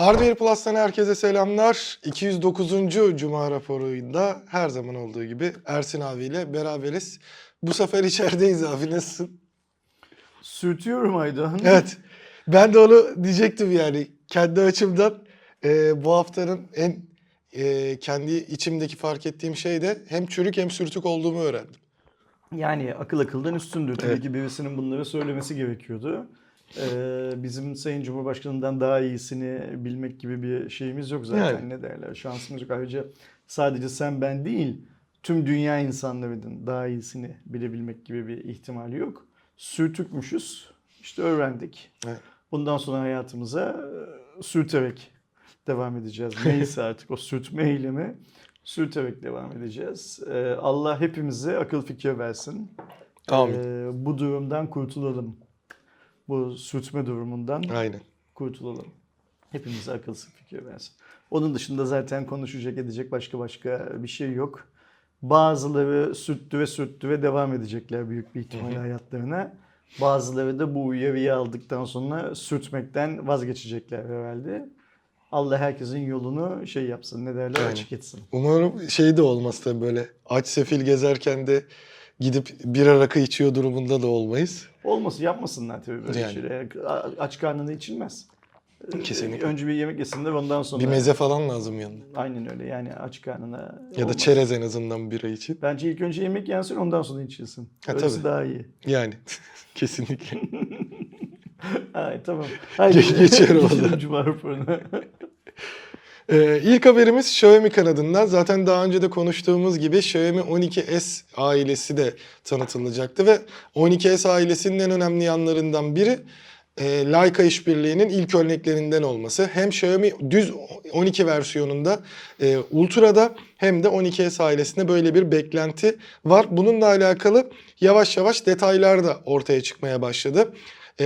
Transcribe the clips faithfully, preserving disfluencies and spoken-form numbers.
Hardware Plus'tan herkese selamlar. iki yüz dokuzuncu Cuma raporuyla her zaman olduğu gibi Ersin abiyle beraberiz. Bu sefer içerideyiz abi, nasılsın? Sürtüyorum Aydın. Evet. Ben de onu diyecektim yani. Kendi açımdan e, bu haftanın en e, kendi içimdeki fark ettiğim şey de hem çürük hem sürtük olduğumu öğrendim. Yani akıl akıldan üstündür. Evet. Tabii ki birisinin bunları söylemesi gerekiyordu. Ee, bizim Sayın Cumhurbaşkanı'ndan daha iyisini bilmek gibi bir şeyimiz yok zaten. Yani. Ne derler, şansımız yok. Ayrıca sadece sen ben değil, tüm dünya insanlarının daha iyisini bilebilmek gibi bir ihtimali yok. Sürtükmüşüz, işte öğrendik. Evet. Bundan sonra hayatımıza sürterek devam edeceğiz. Neyse artık o sürtme eylemi sürterek devam edeceğiz. Ee, Allah hepimize akıl fikir versin. Amin. Ee, bu durumdan kurtulalım. Bu sürtme durumundan aynen kurtulalım. Hepimize akılsız fikir versin. Onun dışında zaten konuşacak edecek başka başka bir şey yok. Bazıları sürttü ve sürttü ve devam edecekler büyük bir ihtimalle hayatlarına. Bazıları da bu uyarıyı aldıktan sonra sürtmekten vazgeçecekler herhalde. Allah herkesin yolunu şey yapsın, ne derler, aynen, açık etsin. Umarım şey de olmaz tabii, böyle aç sefil gezerken de gidip bira rakı içiyor durumunda da olmayız. Olmasın, yapmasınlar tabii böyle yani. Şeyleri. Aç karnına içilmez. Kesinlikle. Önce bir yemek yesinler, ondan sonra... Bir meze falan lazım yanında. Aynen öyle yani, aç karnına ya olmaz. Da çerez en azından bira için. Bence ilk önce yemek yensin, ondan sonra içilsin. Ha, öylesi tabii daha iyi. Yani kesinlikle. Ay, tamam. Haydi. Geçiyorum valla. Cuma raporuna. Ee, ilk haberimiz Xiaomi kanadından. Zaten daha önce de konuştuğumuz gibi Xiaomi on iki S ailesi de tanıtılacaktı ve on iki S ailesinin en önemli yanlarından biri e, Leica işbirliğinin ilk örneklerinden olması. Hem Xiaomi düz on iki versiyonunda e, Ultra'da hem de on iki S ailesinde böyle bir beklenti var. Bununla alakalı yavaş yavaş detaylar da ortaya çıkmaya başladı.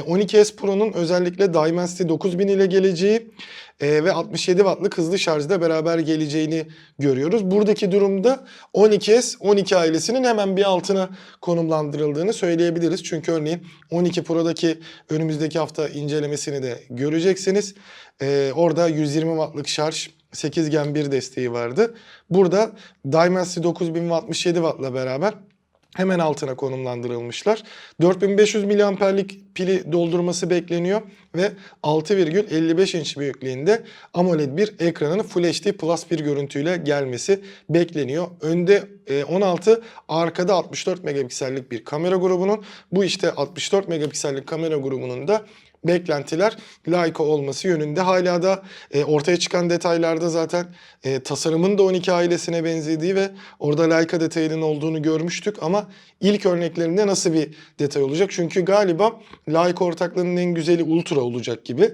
on iki S Pro'nun özellikle Dimensity dokuz bin ile geleceği ve altmış yedi wattlık hızlı şarjda beraber geleceğini görüyoruz. Buradaki durumda on iki S, on iki ailesinin hemen bir altına konumlandırıldığını söyleyebiliriz. Çünkü örneğin on iki Pro'daki önümüzdeki hafta incelemesini de göreceksiniz. Orada yüz yirmi wattlık şarj, sekiz Gen bir desteği vardı. Burada Dimensity dokuz bin ve altmış yedi wattla beraber hemen altına konumlandırılmışlar. dört bin beş yüz miliamperlik pili doldurması bekleniyor ve altı virgül elli beş inç büyüklüğünde AMOLED bir ekranın Full H D Plus bir görüntüyle gelmesi bekleniyor. Önde on altı, arkada altmış dört megapiksellik bir kamera grubunun, bu işte altmış dört megapiksellik kamera grubunun da beklentiler Leica olması yönünde. Hala da e, ortaya çıkan detaylarda zaten e, tasarımın da on iki ailesine benzediği ve orada Leica detayının olduğunu görmüştük ama ilk örneklerinde nasıl bir detay olacak? Çünkü galiba Leica ortaklığının en güzeli Ultra olacak gibi.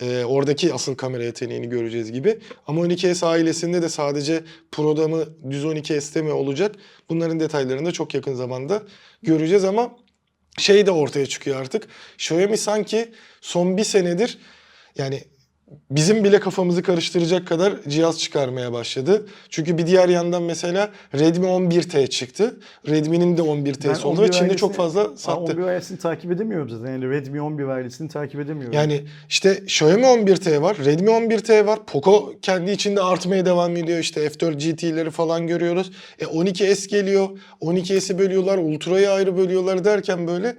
E, oradaki asıl kamera yeteneğini göreceğiz gibi. Ama on iki S ailesinde de sadece Pro'da mı, düz on iki S'te mi olacak? Bunların detaylarını da çok yakın zamanda göreceğiz ama şey de ortaya çıkıyor artık. Xiaomi sanki son bir senedir yani bizim bile kafamızı karıştıracak kadar cihaz çıkarmaya başladı. Çünkü bir diğer yandan mesela Redmi on bir T çıktı. Redmi'nin de on bir T'si oldu ve Çin'de çok fazla sattı. on bir ailesini takip edemiyorum zaten. Yani Redmi on bir ailesini takip edemiyorum. Yani işte Xiaomi on bir T var, Redmi on bir T var. Poco kendi içinde artmaya devam ediyor. İşte F dört G T'leri falan görüyoruz. E on iki S geliyor. on iki S'i bölüyorlar, Ultra'yı ayrı bölüyorlar derken böyle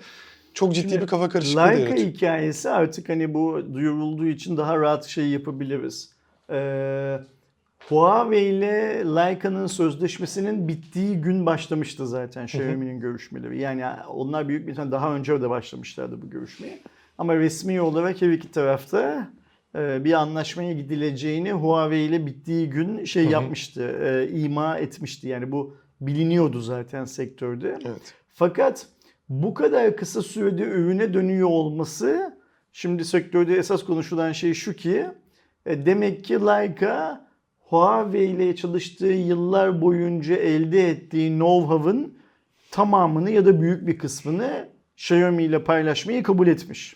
çok ciddi şimdi bir kafa karışıklığı yaratıyor. Leica hikayesi artık hani bu duyurulduğu için daha rahat şey yapabiliriz. Ee, Huawei ile Leica'nın sözleşmesinin bittiği gün başlamıştı zaten Xiaomi'nin görüşmeleri. Yani onlar büyük bir tane daha önce de başlamışlardı bu görüşmeye. Ama resmi olarak her iki tarafta bir anlaşmaya gidileceğini Huawei ile bittiği gün şey yapmıştı, ima etmişti. Yani bu biliniyordu zaten sektörde. Evet. Fakat bu kadar kısa sürede ürüne dönüyor olması, şimdi sektörde esas konuşulan şey şu ki e, demek ki Leica Huawei ile çalıştığı yıllar boyunca elde ettiği know-how'ın tamamını ya da büyük bir kısmını Xiaomi ile paylaşmayı kabul etmiş.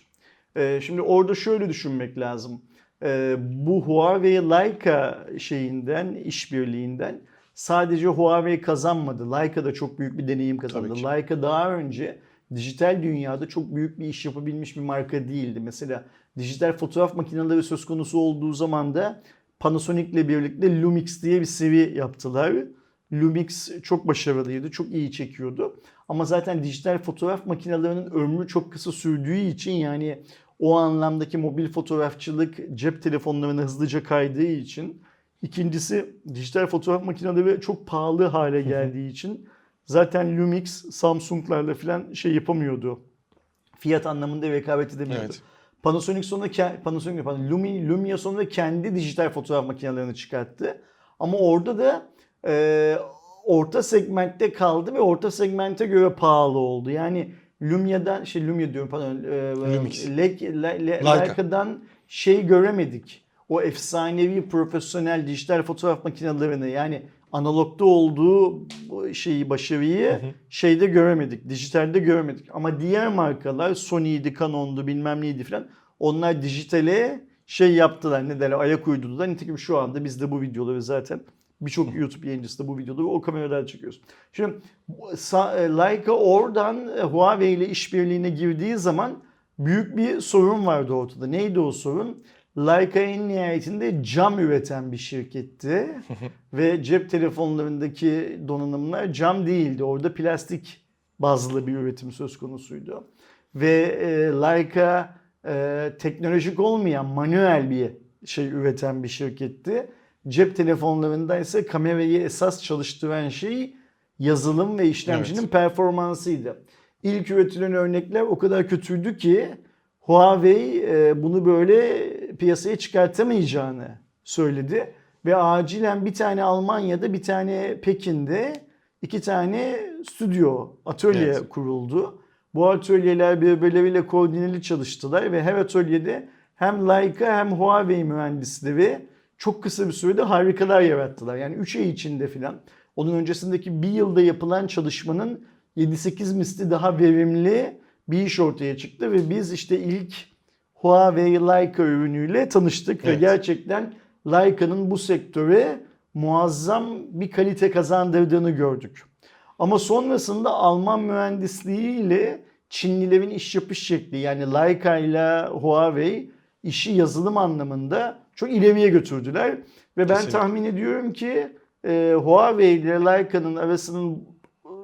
E, şimdi orada şöyle düşünmek lazım. E, bu Huawei Leica şeyinden, işbirliğinden sadece Huawei kazanmadı. Leica da çok büyük bir deneyim kazandı. Leica daha önce dijital dünyada çok büyük bir iş yapabilmiş bir marka değildi. Mesela dijital fotoğraf makineleri söz konusu olduğu zaman da Panasonic ile birlikte Lumix diye bir seri yaptılar. Lumix çok başarılıydı, çok iyi çekiyordu. Ama zaten dijital fotoğraf makinelerinin ömrü çok kısa sürdüğü için, yani o anlamdaki mobil fotoğrafçılık cep telefonlarına hızlıca kaydığı için, ikincisi dijital fotoğraf makineleri çok pahalı hale geldiği için zaten Lumix Samsung'larla falan şey yapamıyordu. Fiyat anlamında rekabet edemiyordu. Evet. Panasonic sonra Panasonic Lumi, Lumia sonra kendi dijital fotoğraf makinelerini çıkarttı. Ama orada da e, orta segmentte kaldı ve orta segmente göre pahalı oldu. Yani Lumia'dan şey Lumia diyorum pardon e, Le, Le, Le, Leica'dan şey göremedik. O efsanevi profesyonel dijital fotoğraf makinelerini, yani analogda olduğu şeyi, başarıyı hı hı. şeyde göremedik, dijitalde göremedik. Ama diğer markalar Sony'ydi, Canon'du, bilmem neydi falan, onlar dijitale şey yaptılar, ne derler, ayak uydudular. Nitekim şu anda biz de bu videoları zaten birçok YouTube yayıncısı da bu videoları o kameralar çekiyoruz. Şimdi Leica oradan Huawei ile işbirliğine girdiği zaman büyük bir sorun vardı ortada. Neydi o sorun? Leica en nihayetinde cam üreten bir şirketti ve cep telefonlarındaki donanımlar cam değildi. Orada plastik bazlı bir üretim söz konusuydu. Ve e, Leica e, teknolojik olmayan, manuel bir şey üreten bir şirketti. Cep telefonlarında ise kamerayı esas çalıştıran şey yazılım ve işlemcinin evet. performansıydı. İlk üretilen örnekler o kadar kötüydü ki Huawei e, bunu böyle piyasaya çıkartamayacağını söyledi ve acilen bir tane Almanya'da, bir tane Pekin'de, iki tane stüdyo, atölye evet. kuruldu. Bu atölyeler birbirleriyle koordineli çalıştılar ve her atölyede hem Leica hem Huawei mühendisleri çok kısa bir sürede harikalar yarattılar. Yani üç ay içinde filan, onun öncesindeki bir yılda yapılan çalışmanın yedi sekiz misli daha verimli bir iş ortaya çıktı ve biz işte ilk Huawei Leica ürünüyle tanıştık evet. ve gerçekten Leica'nın bu sektöre muazzam bir kalite kazandırdığını gördük. Ama sonrasında Alman mühendisliği ile Çinlilerin iş yapış şekli, yani Leica ile Huawei işi yazılım anlamında çok ileriye götürdüler. Ve ben Kesinlikle. tahmin ediyorum ki e, Huawei ile Leica'nın arasının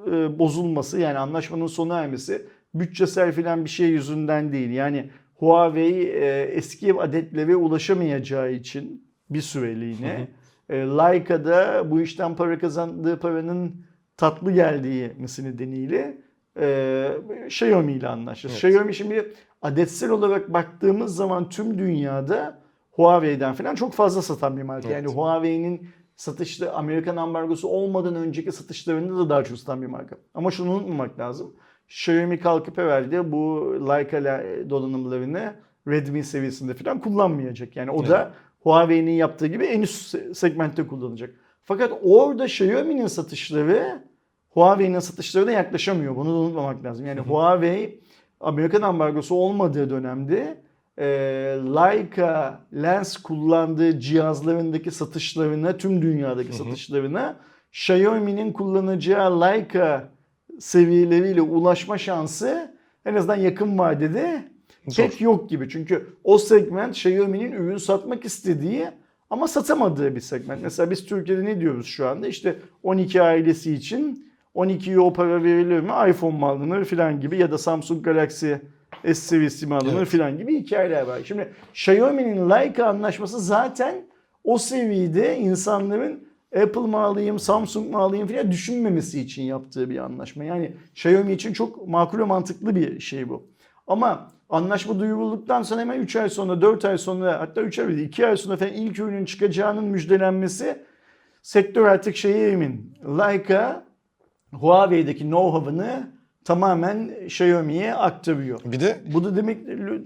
e, bozulması, yani anlaşmanın sona ermesi bütçesel filan bir şey yüzünden değil. Yani Huawei e, eski adetlere ulaşamayacağı için bir süreliğine e, Leica'da bu işten para kazandığı paranın tatlı geldiği nedeniyle e, Xiaomi ile anlaştı. Evet. Xiaomi şimdi adetsel olarak baktığımız zaman tüm dünyada Huawei'den falan çok fazla satan bir marka. Evet. Yani Huawei'nin satışlı Amerikan ambargosu olmadan önceki satışlarında da daha çok satan bir marka. Ama şunu unutmamak lazım. Xiaomi kalkıp evvelde bu Leica donanımlarını Redmi seviyesinde falan kullanmayacak. Yani o evet. da Huawei'nin yaptığı gibi en üst segmentte kullanacak. Fakat orada Xiaomi'nin satışları Huawei'nin satışlarına yaklaşamıyor. Bunu da unutmamak lazım. Yani hı hı. Huawei Amerikan ambargosu olmadığı dönemde e, Leica lens kullandığı cihazlarındaki satışlarına, tüm dünyadaki hı hı. satışlarına Xiaomi'nin kullanacağı Leica seviyeleriyle ulaşma şansı en azından yakın vadede pek yok gibi. Çünkü o segment Xiaomi'nin ürün satmak istediği ama satamadığı bir segment. Mesela biz Türkiye'de ne diyoruz şu anda? İşte on iki ailesi için on ikiye o para verilir mi? iPhone mu alınır filan gibi, ya da Samsung Galaxy S serisi mi alınır evet. filan gibi hikayeler var. Şimdi Xiaomi'nin Leica anlaşması zaten o seviyede insanların Apple mı alayım, Samsung mu alayım filan düşünmemesi için yaptığı bir anlaşma. Yani Xiaomi için çok makul ve mantıklı bir şey bu. Ama anlaşma duyurulduktan sonra hemen üç ay sonra, dört ay sonra, hatta üç ay değil iki ay sonra falan ilk ürünün çıkacağının müjdelenmesi, sektör artık şeye emin. Leica Huawei'deki know-how'ını tamamen Xiaomi'ye aktarıyor. Bir de bu da demek,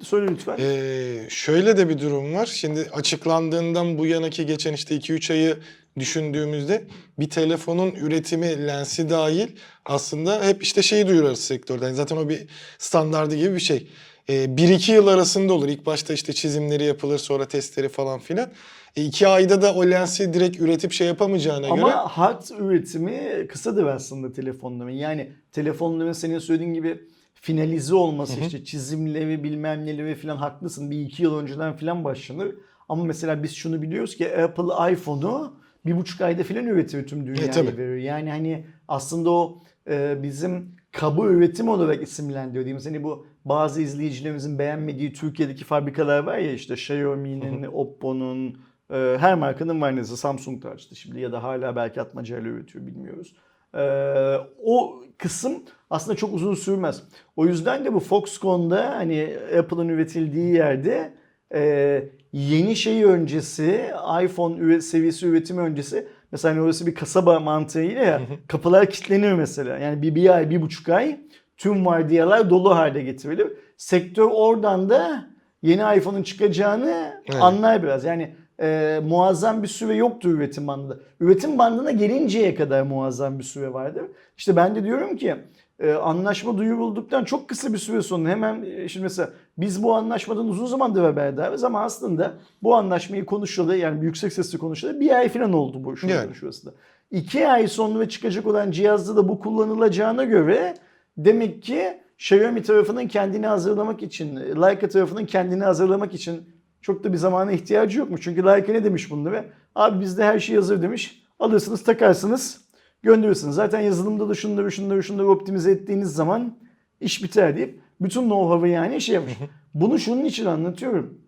söyle lütfen. Ee, şöyle de bir durum var. Şimdi açıklandığından bu yanaki geçen işte iki üç ayı düşündüğümüzde bir telefonun üretimi, lensi dahil, aslında hep işte şeyi duyuyoruz sektörden. Yani zaten o bir standardı gibi bir şey. Ee, bir iki yıl arasında olur. İlk başta işte çizimleri yapılır, sonra testleri falan filan. E, iki ayda da o lensi direkt üretip şey yapamayacağına Ama göre. Ama hat üretimi kısadır aslında telefonların. Yani telefonların senin söylediğin gibi finalize olması, hı hı, işte çizimleri bilmem neleri falan, haklısın, bir iki yıl önceden falan başlanır. Ama mesela biz şunu biliyoruz ki Apple iPhone'u bir buçuk ayda falan üretiyor, tüm dünyaya e, veriyor. Yani hani aslında o e, bizim kabı üretim olarak isimlendiriyor diyeyim. Hani bu bazı izleyicilerimizin beğenmediği Türkiye'deki fabrikalar var ya, işte Xiaomi'nin, Oppo'nun, e, her markanın var neyse, Samsung da açtı şimdi ya da hala belki atmacayla üretiyor, bilmiyoruz. Ee, o kısım aslında çok uzun sürmez. O yüzden de bu Foxconn'da, hani Apple'ın üretildiği yerde e, yeni şey öncesi, iPhone üret, seviyesi üretimi öncesi, mesela hani orası bir kasaba mantığıyla ya, kapılar kilitlenir mesela. Yani bir, bir ay, bir buçuk ay tüm vardiyalar dolu hale getirilir. Sektör oradan da yeni iPhone'un çıkacağını, evet, anlar biraz. Yani Ee, muazzam bir süre yoktu üretim bandında. Üretim bandına gelinceye kadar muazzam bir süre vardı. İşte ben de diyorum ki e, anlaşma duyurulduktan çok kısa bir süre sonra hemen e, şimdi mesela biz bu anlaşmadan uzun zamandır haberdarız ama aslında bu anlaşmayı konuşuyorlar, yani yüksek sesle konuşuyorlar, bir ay falan oldu bu işin, evet, şurasında. İki ay sonra çıkacak olan cihazda da bu kullanılacağına göre demek ki Xiaomi tarafının kendini hazırlamak için, Leica tarafının kendini hazırlamak için çok da bir zamana ihtiyacı yokmuş. Çünkü Leica ne demiş bunda be? Abi bizde her şey hazır demiş. Alırsınız, takarsınız, gönderirsiniz. Zaten yazılımda da şunları, şunları, şunları optimize ettiğiniz zaman iş biter deyip bütün know-how'ı yani şey yapmış. Bunu şunun için anlatıyorum.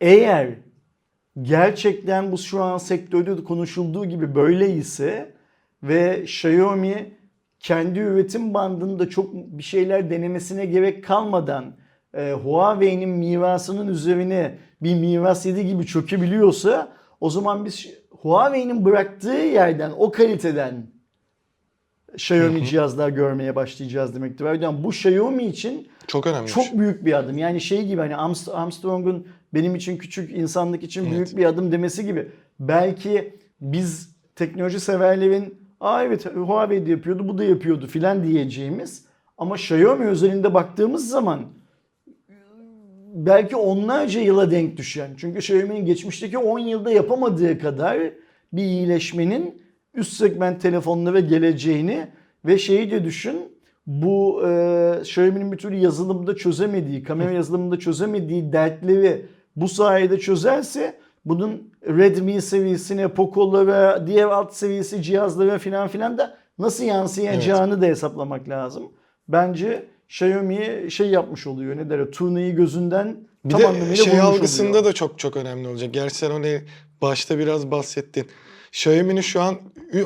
Eğer gerçekten bu şu an sektörde konuşulduğu gibi böyle ise ve Xiaomi kendi üretim bandında çok bir şeyler denemesine gerek kalmadan Ee, Huawei'nin mirasının üzerine bir miras yedi gibi çökebiliyorsa, o zaman biz Huawei'nin bıraktığı yerden, o kaliteden Xiaomi cihazlar görmeye başlayacağız demektir. Yani bu Xiaomi için çok önemli, çok büyük bir adım. Yani şey gibi, hani Armstrong'un benim için küçük, insanlık için, evet, büyük bir adım demesi gibi. Belki biz teknoloji severlerin, aa evet Huawei de yapıyordu, bu da yapıyordu filan diyeceğimiz, ama Xiaomi özelinde baktığımız zaman belki onlarca yıla denk düşen. Çünkü Xiaomi'nin geçmişteki on yılda yapamadığı kadar bir iyileşmenin üst segment telefonlara geleceğini ve şeyi de düşün, bu e, Xiaomi'nin bir türlü yazılımda çözemediği, kamera yazılımında çözemediği dertleri bu sayede çözerse, bunun Redmi seviyesine, Poco'lara, diğer alt seviyesi cihazlara filan filan da nasıl yansıyacağını, evet, da hesaplamak lazım. Bence Xiaomi'ye şey yapmış oluyor, ne der, turneyi gözünden bir tam anlamıyla bulmuş oluyor. Bir de şey algısında oluyor da çok çok önemli olacak. Gerçi sen hani başta biraz bahsettin. Xiaomi'nin şu an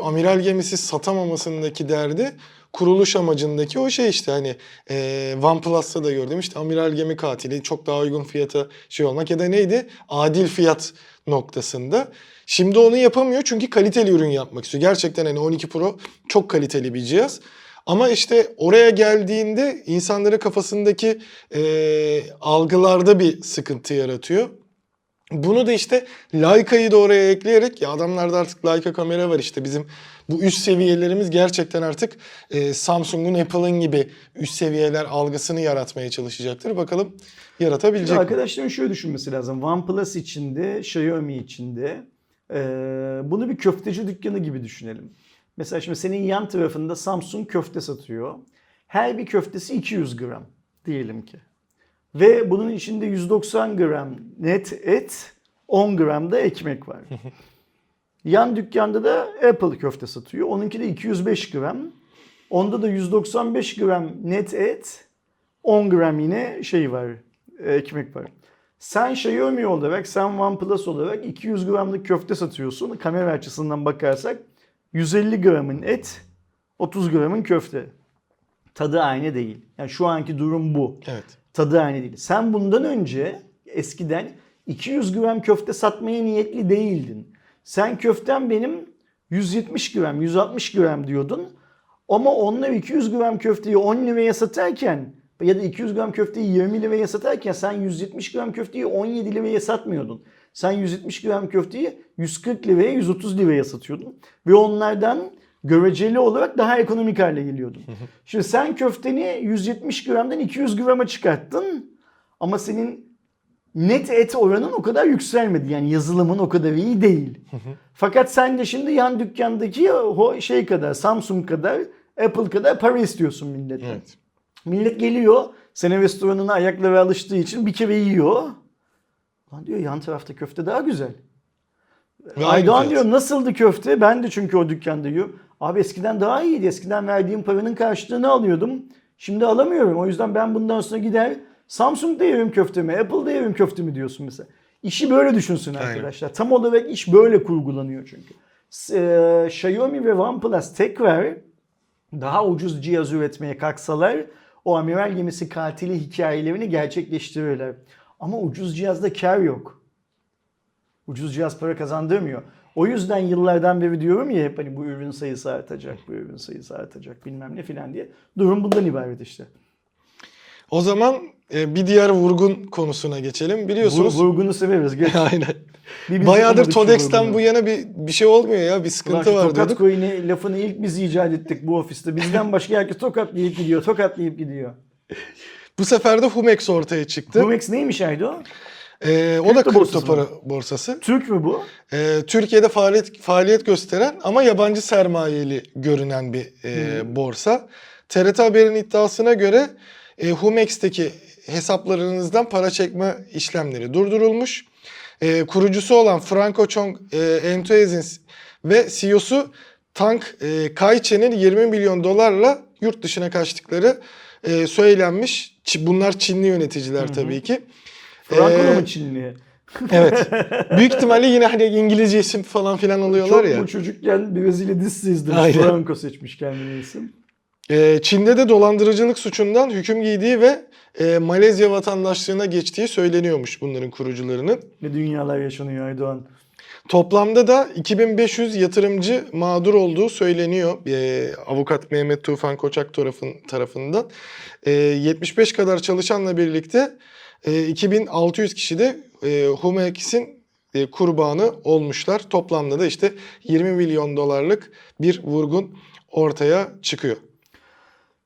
amiral gemisi satamamasındaki derdi, kuruluş amacındaki o şey işte hani e, OnePlus'ta da gördüm işte, amiral gemi katili, çok daha uygun fiyata şey olmak ya da neydi, adil fiyat noktasında. Şimdi onu yapamıyor çünkü kaliteli ürün yapmak istiyor. Gerçekten hani on iki Pro çok kaliteli bir cihaz. Ama işte oraya geldiğinde insanların kafasındaki e, algılarda bir sıkıntı yaratıyor. Bunu da işte Leica'yı da oraya ekleyerek, ya adamlarda artık Leica kamera var işte, bizim bu üst seviyelerimiz gerçekten artık e, Samsung'un, Apple'ın gibi üst seviyeler algısını yaratmaya çalışacaktır. Bakalım yaratabilecek şimdi mi? Arkadaşların şöyle düşünmesi lazım. OnePlus içinde, Xiaomi içinde e, bunu bir köfteci dükkanı gibi düşünelim. Mesela şimdi senin yan tarafında Samsung köfte satıyor. Her bir köftesi iki yüz gram diyelim ki. Ve bunun içinde yüz doksan gram net et, on gram da ekmek var. Yan dükkanda da Apple köfte satıyor. Onunki de iki yüz beş gram. Onda da yüz doksan beş gram net et, on gram yine şey var, ekmek var. Sen Xiaomi olarak, sen OnePlus olarak iki yüz gramlık köfte satıyorsun. Kamera açısından bakarsak yüz elli gramın et, otuz gramın köfte. Tadı aynı değil. Yani şu anki durum bu. Evet. Tadı aynı değil. Sen bundan önce eskiden iki yüz gram köfte satmaya niyetli değildin. Sen köften benim yüz yetmiş gram, yüz altmış gram diyordun. Ama onlar iki yüz gram köfteyi on liraya satarken ya da iki yüz gram köfteyi yirmi liraya satarken sen yüz yetmiş gram köfteyi on yedi liraya satmıyordun. Sen yüz yetmiş gram köfteyi yüz kırk liraya, yüz otuz liraya satıyordun. Ve onlardan göreceli olarak daha ekonomik hale geliyordun. Şimdi sen köfteni yüz yetmiş gramdan iki yüz grama çıkarttın. Ama senin net et oranın o kadar yükselmedi. Yani yazılımın o kadar iyi değil. Fakat sen de şimdi yan dükkandaki şey kadar, Samsung kadar, Apple kadar para istiyorsun milletten. Evet. Millet geliyor. Senin restoranına ayakları alıştığı için bir kere yiyor. Lan diyor yan tarafta köfte daha güzel. Aydoğan diyor nasıldı köfte? Ben de çünkü o dükkanda yiyorum. Abi eskiden daha iyiydi. Eskiden verdiğim paranın karşılığını alıyordum. Şimdi alamıyorum. O yüzden ben bundan sonra gider Samsung'da yerim köftemi, Apple'da yerim köftemi diyorsun mesela. İşi böyle düşünsün arkadaşlar. Aynen. Tam olarak iş böyle kurgulanıyor çünkü. Ee, Xiaomi ve OnePlus tekrar daha ucuz cihaz üretmeye kalksalar o amiral gemisi katili hikayelerini gerçekleştirirler. Ama ucuz cihazda kar yok. Ucuz cihaz para kazandırmıyor. O yüzden yıllardan beri diyorum ya hep hani bu ürün sayısı artacak, bu ürün sayısı artacak bilmem ne filan diye. Durum bundan ibaret işte. O zaman bir diğer vurgun konusuna geçelim. Biliyorsunuz... Vur, vurgunu severiz. Aynen. Bir bayağıdır Todex'ten bu yana bir, bir şey olmuyor ya. Bir sıkıntı Bak, var diyorduk. Tokatcoin'i lafını ilk biz icat ettik bu ofiste. Bizden başka herkes tokatlayıp gidiyor. Tokatlayıp gidiyor. Bu sefer de Humex ortaya çıktı. Humex neymiş Aydo? Ee, o da kripto para borsası. Türk mü bu? Ee, Türkiye'de faaliyet, faaliyet gösteren ama yabancı sermayeli görünen bir e, hmm. borsa. T R T Haber'in iddiasına göre e, Humex'teki hesaplarınızdan para çekme işlemleri durdurulmuş. E, kurucusu olan Franco Chong Entoezins ve C E O'su Tank e, Kai Chen'in yirmi milyon dolarla yurt dışına kaçtıkları e, söylenmiş. Bunlar Çinli yöneticiler Hı-hı. tabii ki. Franco ee, mu Çinli? Evet. Büyük ihtimalle yine hani İngilizce isim falan filan alıyorlar ya. Çok bu çocukken Brezilya dizisizdir. Franco seçmiş kendine isim. Çin'de de dolandırıcılık suçundan hüküm giydiği ve e, Malezya vatandaşlığına geçtiği söyleniyormuş bunların kurucularının. Ne dünyalar yaşanıyor Aydoğan. Toplamda da iki bin beş yüz yatırımcı mağdur olduğu söyleniyor. E, avukat Mehmet Tufan Koçak tarafın, tarafından. E, yetmiş beş kadar çalışanla birlikte e, iki bin altı yüz kişi de e, Humex'in e, kurbanı olmuşlar. Toplamda da işte yirmi milyon dolarlık bir vurgun ortaya çıkıyor.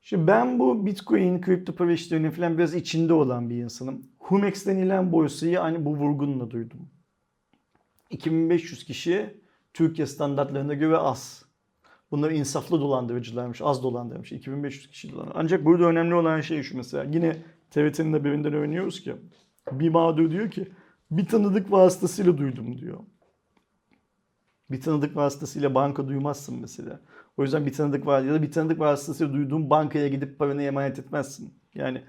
Şimdi ben bu Bitcoin, kripto para işlerinin falan biraz içinde olan bir insanım. Humex denilen borsayı hani bu vurgunla duydum. iki bin beş yüz kişi Türkiye standartlarına göre az. Bunlar insaflı dolandırıcılarmış, az dolandırmış. iki bin beş yüz kişi dolandırmış. Ancak burada önemli olan şey şu mesela. Yine T R T'nin de birinden öğreniyoruz ki. Bir mağdur diyor ki bir tanıdık vasıtasıyla duydum diyor. Bir tanıdık vasıtasıyla banka duymazsın mesela. O yüzden bir tanıdık var ya da bir tanıdık vasıtasıyla duyduğun bankaya gidip paranı emanet etmezsin. Yani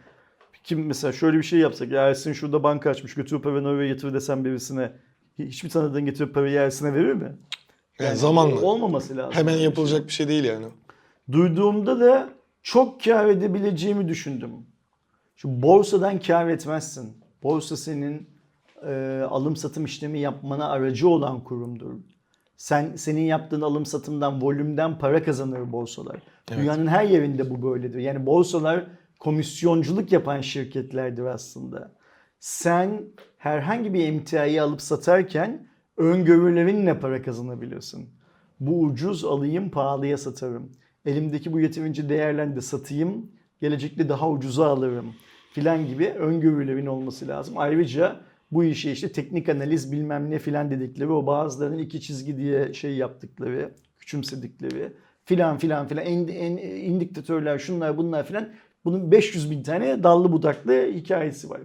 kim mesela şöyle bir şey yapsak ya Ersin şurada banka açmış götürüp paranı oraya yatır desem birisine hiçbir tanıdığın getirip parayı Ersin'e verir mi? Yani, yani zamanla. Olmaması lazım. Hemen yapılacak bir şey değil yani. Duyduğumda da çok kâr edebileceğimi düşündüm. Şimdi borsadan kâr etmezsin. Borsa senin e, alım satım işlemi yapmana aracı olan kurumdur. Sen senin yaptığın alım satımdan, volümden para kazanır borsalar. Evet. Dünyanın her yerinde bu böyledir. Yani borsalar komisyonculuk yapan şirketlerdir aslında. Sen herhangi bir emtiayı alıp satarken öngörülerinle para kazanabilirsin. Bu ucuz alayım, pahalıya satarım. Elimdeki bu yeterince değerlendi satayım, gelecekte daha ucuza alırım filan gibi öngörülerin olması lazım. Ayrıca bu işe işte teknik analiz bilmem ne filan dedikleri o bazılarının iki çizgi diye şey yaptıkları, küçümsedikleri filan filan filan indikatörler şunlar bunlar filan bunun beş yüz bin tane dallı budaklı hikayesi var.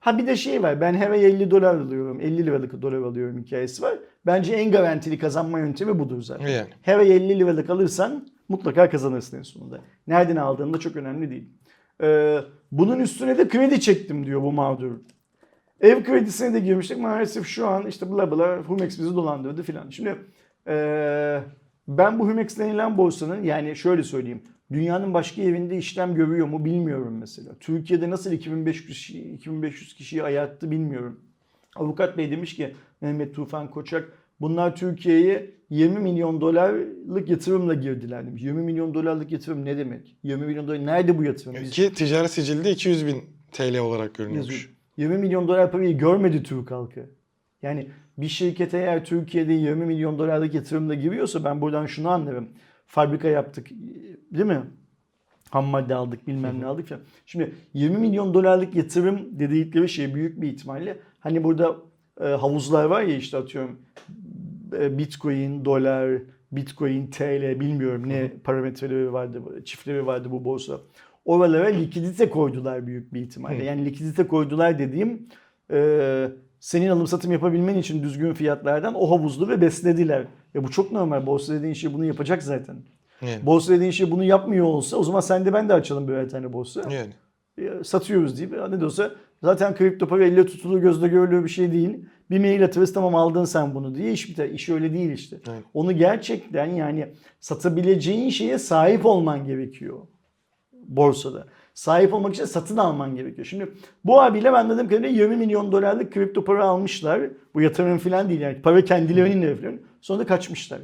Ha bir de şey var ben her ay elli dolar alıyorum elli liralık dolar alıyorum hikayesi var. Bence en garantili kazanma yöntemi budur zaten. Yani. Her ay elli liralık alırsan mutlaka kazanırsın en sonunda. Nereden aldığında çok önemli değil. Ee, bunun üstüne de kredi çektim diyor bu mağdur. Ev kredisine de girmiştik. Maalesef şu an işte bla bla Humex bizi dolandırdı filan. Şimdi ee, ben bu Humex denilen borsanın yani şöyle söyleyeyim. Dünyanın başka yerinde işlem görüyor mu bilmiyorum mesela. Türkiye'de nasıl iki bin beş yüz, iki bin beş yüz kişiyi ayarttı bilmiyorum. Avukat Bey demiş ki Mehmet Tufan Koçak bunlar Türkiye'ye yirmi milyon dolarlık yatırımla girdiler demiş. yirmi milyon dolarlık yatırım ne demek? yirmi milyon dolar nerede bu yatırım? Ki ticari sicilde iki yüz bin T L olarak görünüyormuş. yirmi milyon dolar parayı görmedi Türk halkı. Yani bir şirket eğer Türkiye'de yirmi milyon dolarlık yatırımla giriyorsa ben buradan şunu anlarım. Fabrika yaptık değil mi? Ham madde aldık bilmem ne aldık falan. Şimdi yirmi milyon dolarlık yatırım dedikleri şey büyük bir ihtimalle hani burada e, havuzlar var ya işte atıyorum e, Bitcoin, dolar, Bitcoin, T L bilmiyorum ne parametreleri vardı, çiftleri vardı bu borsa. oralara likidite koydular büyük bir ihtimalle. Hı. Yani likidite koydular dediğim e, senin alım satım yapabilmen için düzgün fiyatlardan o havuzlu ve beslediler. Ya bu çok normal. Borsa dediğin şey bunu yapacak zaten. Yani. Borsa dediğin şey bunu yapmıyor olsa o zaman sen de ben de açalım böyle tane borsa. Yani. E, satıyoruz deyip ne de olsa zaten kripto para elle tutulur gözle görülür bir şey değil. Bir mail atırız tamam aldın sen bunu diye iş biter. İş öyle değil işte. Evet. Onu gerçekten yani satabileceğin şeye sahip olman gerekiyor borsada. Sahip olmak için satın alman gerekiyor. Şimdi bu abiyle ben dediğim kadarıyla yirmi milyon dolarlık kripto para almışlar. Bu yatırım falan değil yani para kendilerinin evlerinin. Sonra da kaçmışlar.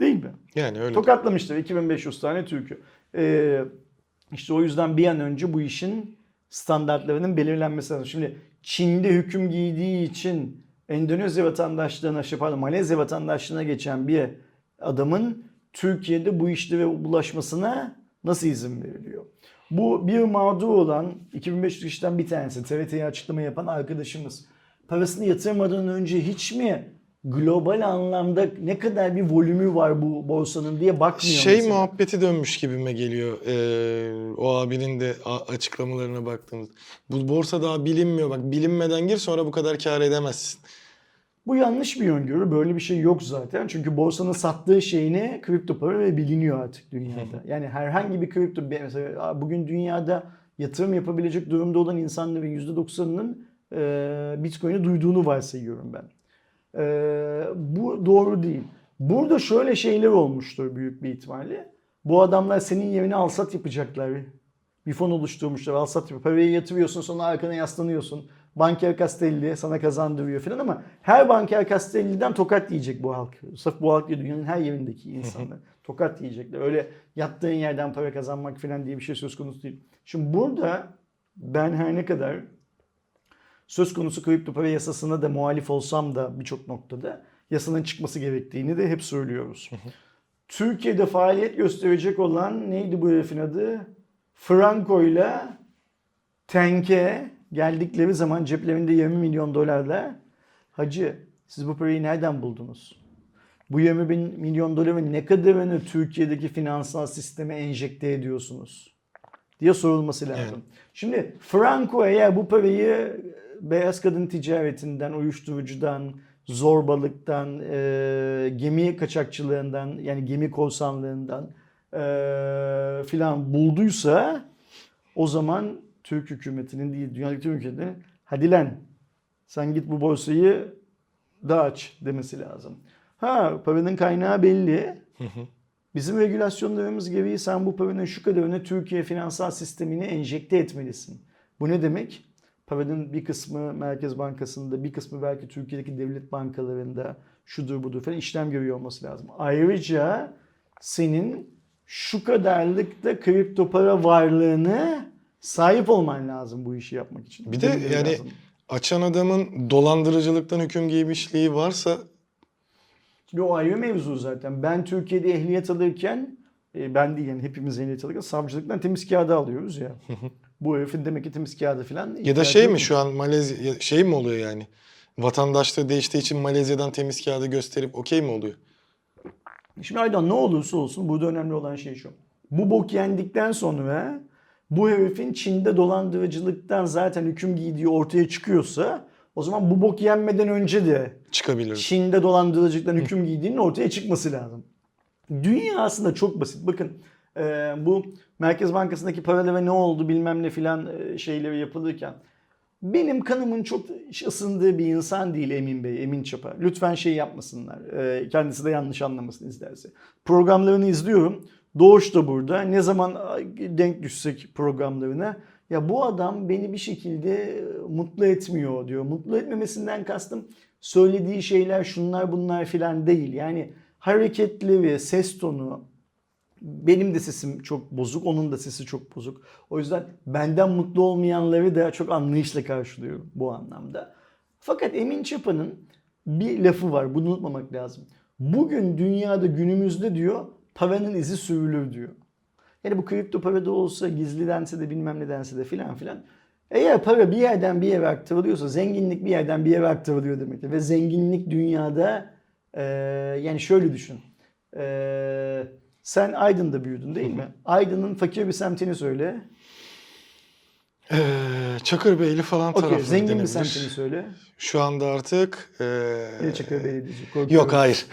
Değil mi? Yani öyle. Tokatlamışlar iki bin beş yüz tane Türk'ü. Ee, işte o yüzden bir an önce bu işin standartlarının belirlenmesi lazım. Şimdi Çin'de hüküm giydiği için Endonezya vatandaşlığına, şey pardon Malezya vatandaşlığına geçen bir adamın Türkiye'de bu işlere bulaşmasına nasıl izin veriliyor? Bu bir mağdur olan iki bin beş yüz kişiden bir tanesi T R T'ye açıklama yapan arkadaşımız parasını yatırmadan önce hiç mi global anlamda ne kadar bir volümü var bu borsanın diye bakmıyor Şey mesela. Muhabbeti dönmüş gibime geliyor. Ee, o abinin de açıklamalarına baktığımızda. Bu borsa daha bilinmiyor. Bak bilinmeden gir sonra bu kadar kar edemezsin. Bu yanlış bir öngörü. Böyle bir şey yok zaten. Çünkü borsanın sattığı şeyine kripto para ve biliniyor artık dünyada. Yani herhangi bir kripto mesela bugün dünyada yatırım yapabilecek durumda olan insanların yüzde doksanının e, Bitcoin'i duyduğunu varsayıyorum ben. Ee, bu doğru değil. Burada şöyle şeyler olmuştur büyük bir ihtimalle. Bu adamlar senin yerine alsat yapacaklar. Bir fon oluşturmuşlar, alsat yapıyor. Parayı yatırıyorsun sonra arkana yaslanıyorsun. Banker Castelli sana kazandırıyor falan ama her Banker Castelli'den tokat yiyecek bu halk. Sırf bu halk değil, dünyanın her yerindeki insanlar tokat yiyecekler. Öyle yattığın yerden para kazanmak falan diye bir şey söz konusu değil. Şimdi burada ben her ne kadar söz konusu kripto para yasasına da muhalif olsam da birçok noktada yasanın çıkması gerektiğini de hep söylüyoruz. Türkiye'de faaliyet gösterecek olan neydi bu herifin adı? Franco ile Tank'e geldikleri zaman ceplerinde yirmi milyon dolarla hacı siz bu parayı nereden buldunuz? Bu yirmi milyon doların ne kadarını Türkiye'deki finansal sisteme enjekte ediyorsunuz? Diye sorulması lazım. Evet. Şimdi Franco eğer bu parayı beyaz kadın ticaretinden, uyuşturucudan, zorbalıktan, e, gemi kaçakçılığından yani gemi korsanlığından e, filan bulduysa o zaman Türk hükümetinin değil, dünyadaki Türk hükümetinin hadi lan sen git bu borsayı da aç demesi lazım. Ha paranın kaynağı belli. Bizim regülasyonlarımız gereği sen bu paranın şu kadarını Türkiye finansal sistemine enjekte etmelisin. Bu ne demek? Paranın bir kısmı Merkez Bankası'nda, bir kısmı belki Türkiye'deki devlet bankalarında şudur budur falan işlem görüyor olması lazım. Ayrıca senin şu kadarlık da kripto para varlığını sahip olman lazım bu işi yapmak için. Bir de yani lazım. Açan adamın dolandırıcılıktan hüküm giymişliği varsa... Şimdi o ayrı mevzu zaten. Ben Türkiye'de ehliyet alırken, ben değil yani hepimiz ehliyet alırken savcılıktan temiz kağıdı alıyoruz ya. Bu herifin demek ki temiz kağıdı falan. Ya da şey mi şu an Malezya şey mi oluyor yani? Vatandaşlığı değiştiği için Malezya'dan temiz kağıdı gösterip okey mi oluyor? Şimdi Aydın ne olursa olsun burada önemli olan şey şu. Bu bok yendikten sonra bu herifin Çin'de dolandırıcılıktan zaten hüküm giydiği ortaya çıkıyorsa o zaman bu bok yenmeden önce de çıkabilir. Çin'de dolandırıcılıktan hüküm giydiğinin ortaya çıkması lazım. Dünya aslında çok basit. Bakın Ee, bu Merkez Bankası'ndaki paralara ne oldu bilmem ne filan şeyleri yapılırken benim kanımın çok ısındığı bir insan değil Emin Bey, Emin Çapa. Lütfen şey yapmasınlar. Ee, kendisi de yanlış anlamasın izlerse. Programlarını izliyorum. Doğuş da burada. Ne zaman denk düşsek programlarına. Ya bu adam beni bir şekilde mutlu etmiyor diyor. Mutlu etmemesinden kastım söylediği şeyler şunlar bunlar filan değil. Yani hareketleri, ses tonu. Benim de sesim çok bozuk, onun da sesi çok bozuk. O yüzden benden mutlu olmayanları da çok anlayışla karşılıyorum bu anlamda. Fakat Emin Çapa'nın bir lafı var, bunu unutmamak lazım. Bugün dünyada günümüzde diyor, paranın izi sürülür diyor. Yani bu kripto para da olsa, gizlidense de bilmem nedense de filan filan. Eğer para bir yerden bir yere aktarılıyorsa, zenginlik bir yerden bir yere aktarılıyor demektir. Ve zenginlik dünyada, e, yani şöyle düşün... E, Sen Aydın'da büyüdün değil mi? Aydın'ın fakir bir semtini söyle. Ee, Çakırbeyli falan okay, tarafına zengin denebilir. Bir semtini söyle. Şu anda artık... Ee... Çakırbeyli diyecek. Korkuyorum. Yok hayır.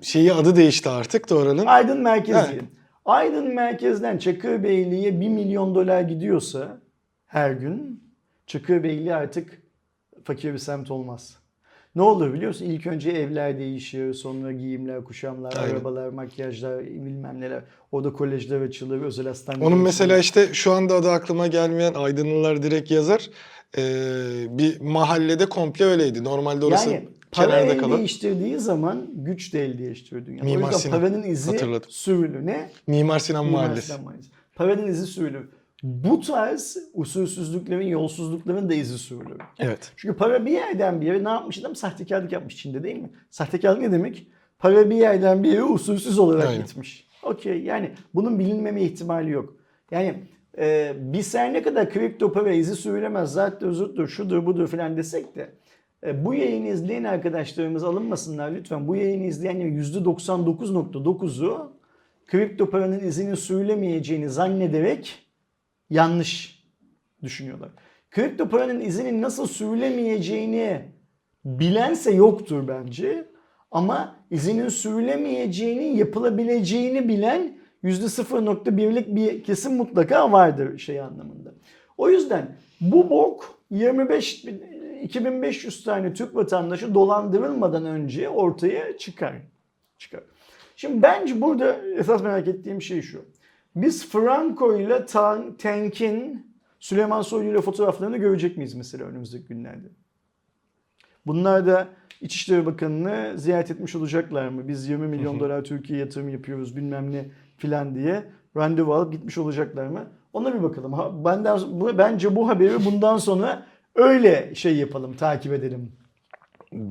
Şeyi adı değişti artık da oranın. Aydın merkezi. Evet. Aydın merkezden Çakırbeyli'ye bir milyon dolar gidiyorsa her gün Çakırbeyli artık fakir bir semt olmaz. Ne olur biliyorsun? İlk önce evler değişiyor, sonra giyimler, kuşamlar, aynen, arabalar, makyajlar, bilmem neler. Orada kolejler açılır, özel hastaneler. Onun mesela işte şu anda adı aklıma gelmeyen Aydınlılar direkt yazar. Ee, bir mahallede komple öyleydi. Normalde orası yani, kenarda kalan. Yani değiştirdiği zaman güç de el değiştiriyor dünya. Mimar Sinan. Paranın izi hatırladım. Sürülür. Ne? Mimar Sinan Mimar Mahallesi. Sinan Mahallesi. Paranın izi sürülür. Bu tarz usulsüzlüklerin, yolsuzlukların da izi sürülür. Evet. Çünkü para bir yerden bir yere ne yapmış adam? Sahtekarlık yapmış Çin'de değil mi? Sahtekarlık ne demek? Para bir yerden bir yere usulsüz olarak aynen gitmiş. Okey, yani bunun bilinmeme ihtimali yok. Yani e, biz her ne kadar kripto para izi sürülemez, zaten özürtür, şudur budur filan desek de e, bu yayını izleyen arkadaşlarımız alınmasınlar lütfen. Bu yayını izleyenlerin yüzde doksan dokuz nokta dokuzu kripto paranın izini sürülemeyeceğini zannederek yanlış düşünüyorlar. Kripto paranın izinin nasıl sürülemeyeceğini bilense yoktur bence. Ama izinin sürülemeyeceğini, yapılabileceğini bilen yüzde sıfır nokta birlik bir kesim mutlaka vardır şey anlamında. O yüzden bu bok yirmi beş iki bin beş yüz tane Türk vatandaşı dolandırılmadan önce ortaya çıkar. Çıkar. Şimdi bence burada esas merak ettiğim şey şu. Biz Franco ile Tank'in, Süleyman Soylu ile fotoğraflarını görecek miyiz mesela önümüzdeki günlerde? Bunlar da İçişleri Bakanı'nı ziyaret etmiş olacaklar mı? Biz yirmi milyon dolar Türkiye'ye yatırım yapıyoruz bilmem ne filan diye randevu alıp gitmiş olacaklar mı? Ona bir bakalım. Benden, bence bu haberi bundan sonra öyle şey yapalım, takip edelim.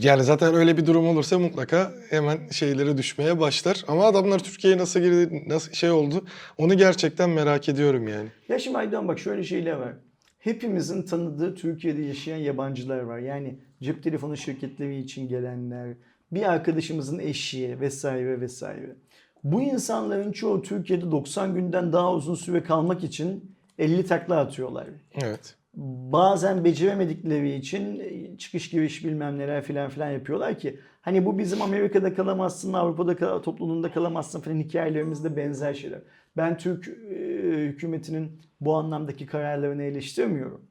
Yani zaten öyle bir durum olursa mutlaka hemen şeylere düşmeye başlar. Ama adamlar Türkiye'ye nasıl girdi, nasıl şey oldu onu gerçekten merak ediyorum yani. Ya şimdi Aydın bak şöyle şeyler var. Hepimizin tanıdığı Türkiye'de yaşayan yabancılar var. Yani cep telefonu şirketleri için gelenler, bir arkadaşımızın eşi vesaire vesaire. Bu insanların çoğu Türkiye'de doksan günden daha uzun süre kalmak için elli takla atıyorlar. Evet. Bazen beceremedikleri için çıkış giriş bilmem neler filan filan yapıyorlar ki hani bu bizim Amerika'da kalamazsın, Avrupa'da topluluğunda kalamazsın filan hikayelerimizde benzer şeyler. Ben Türk e, hükümetinin bu anlamdaki kararlarını eleştirmiyorum.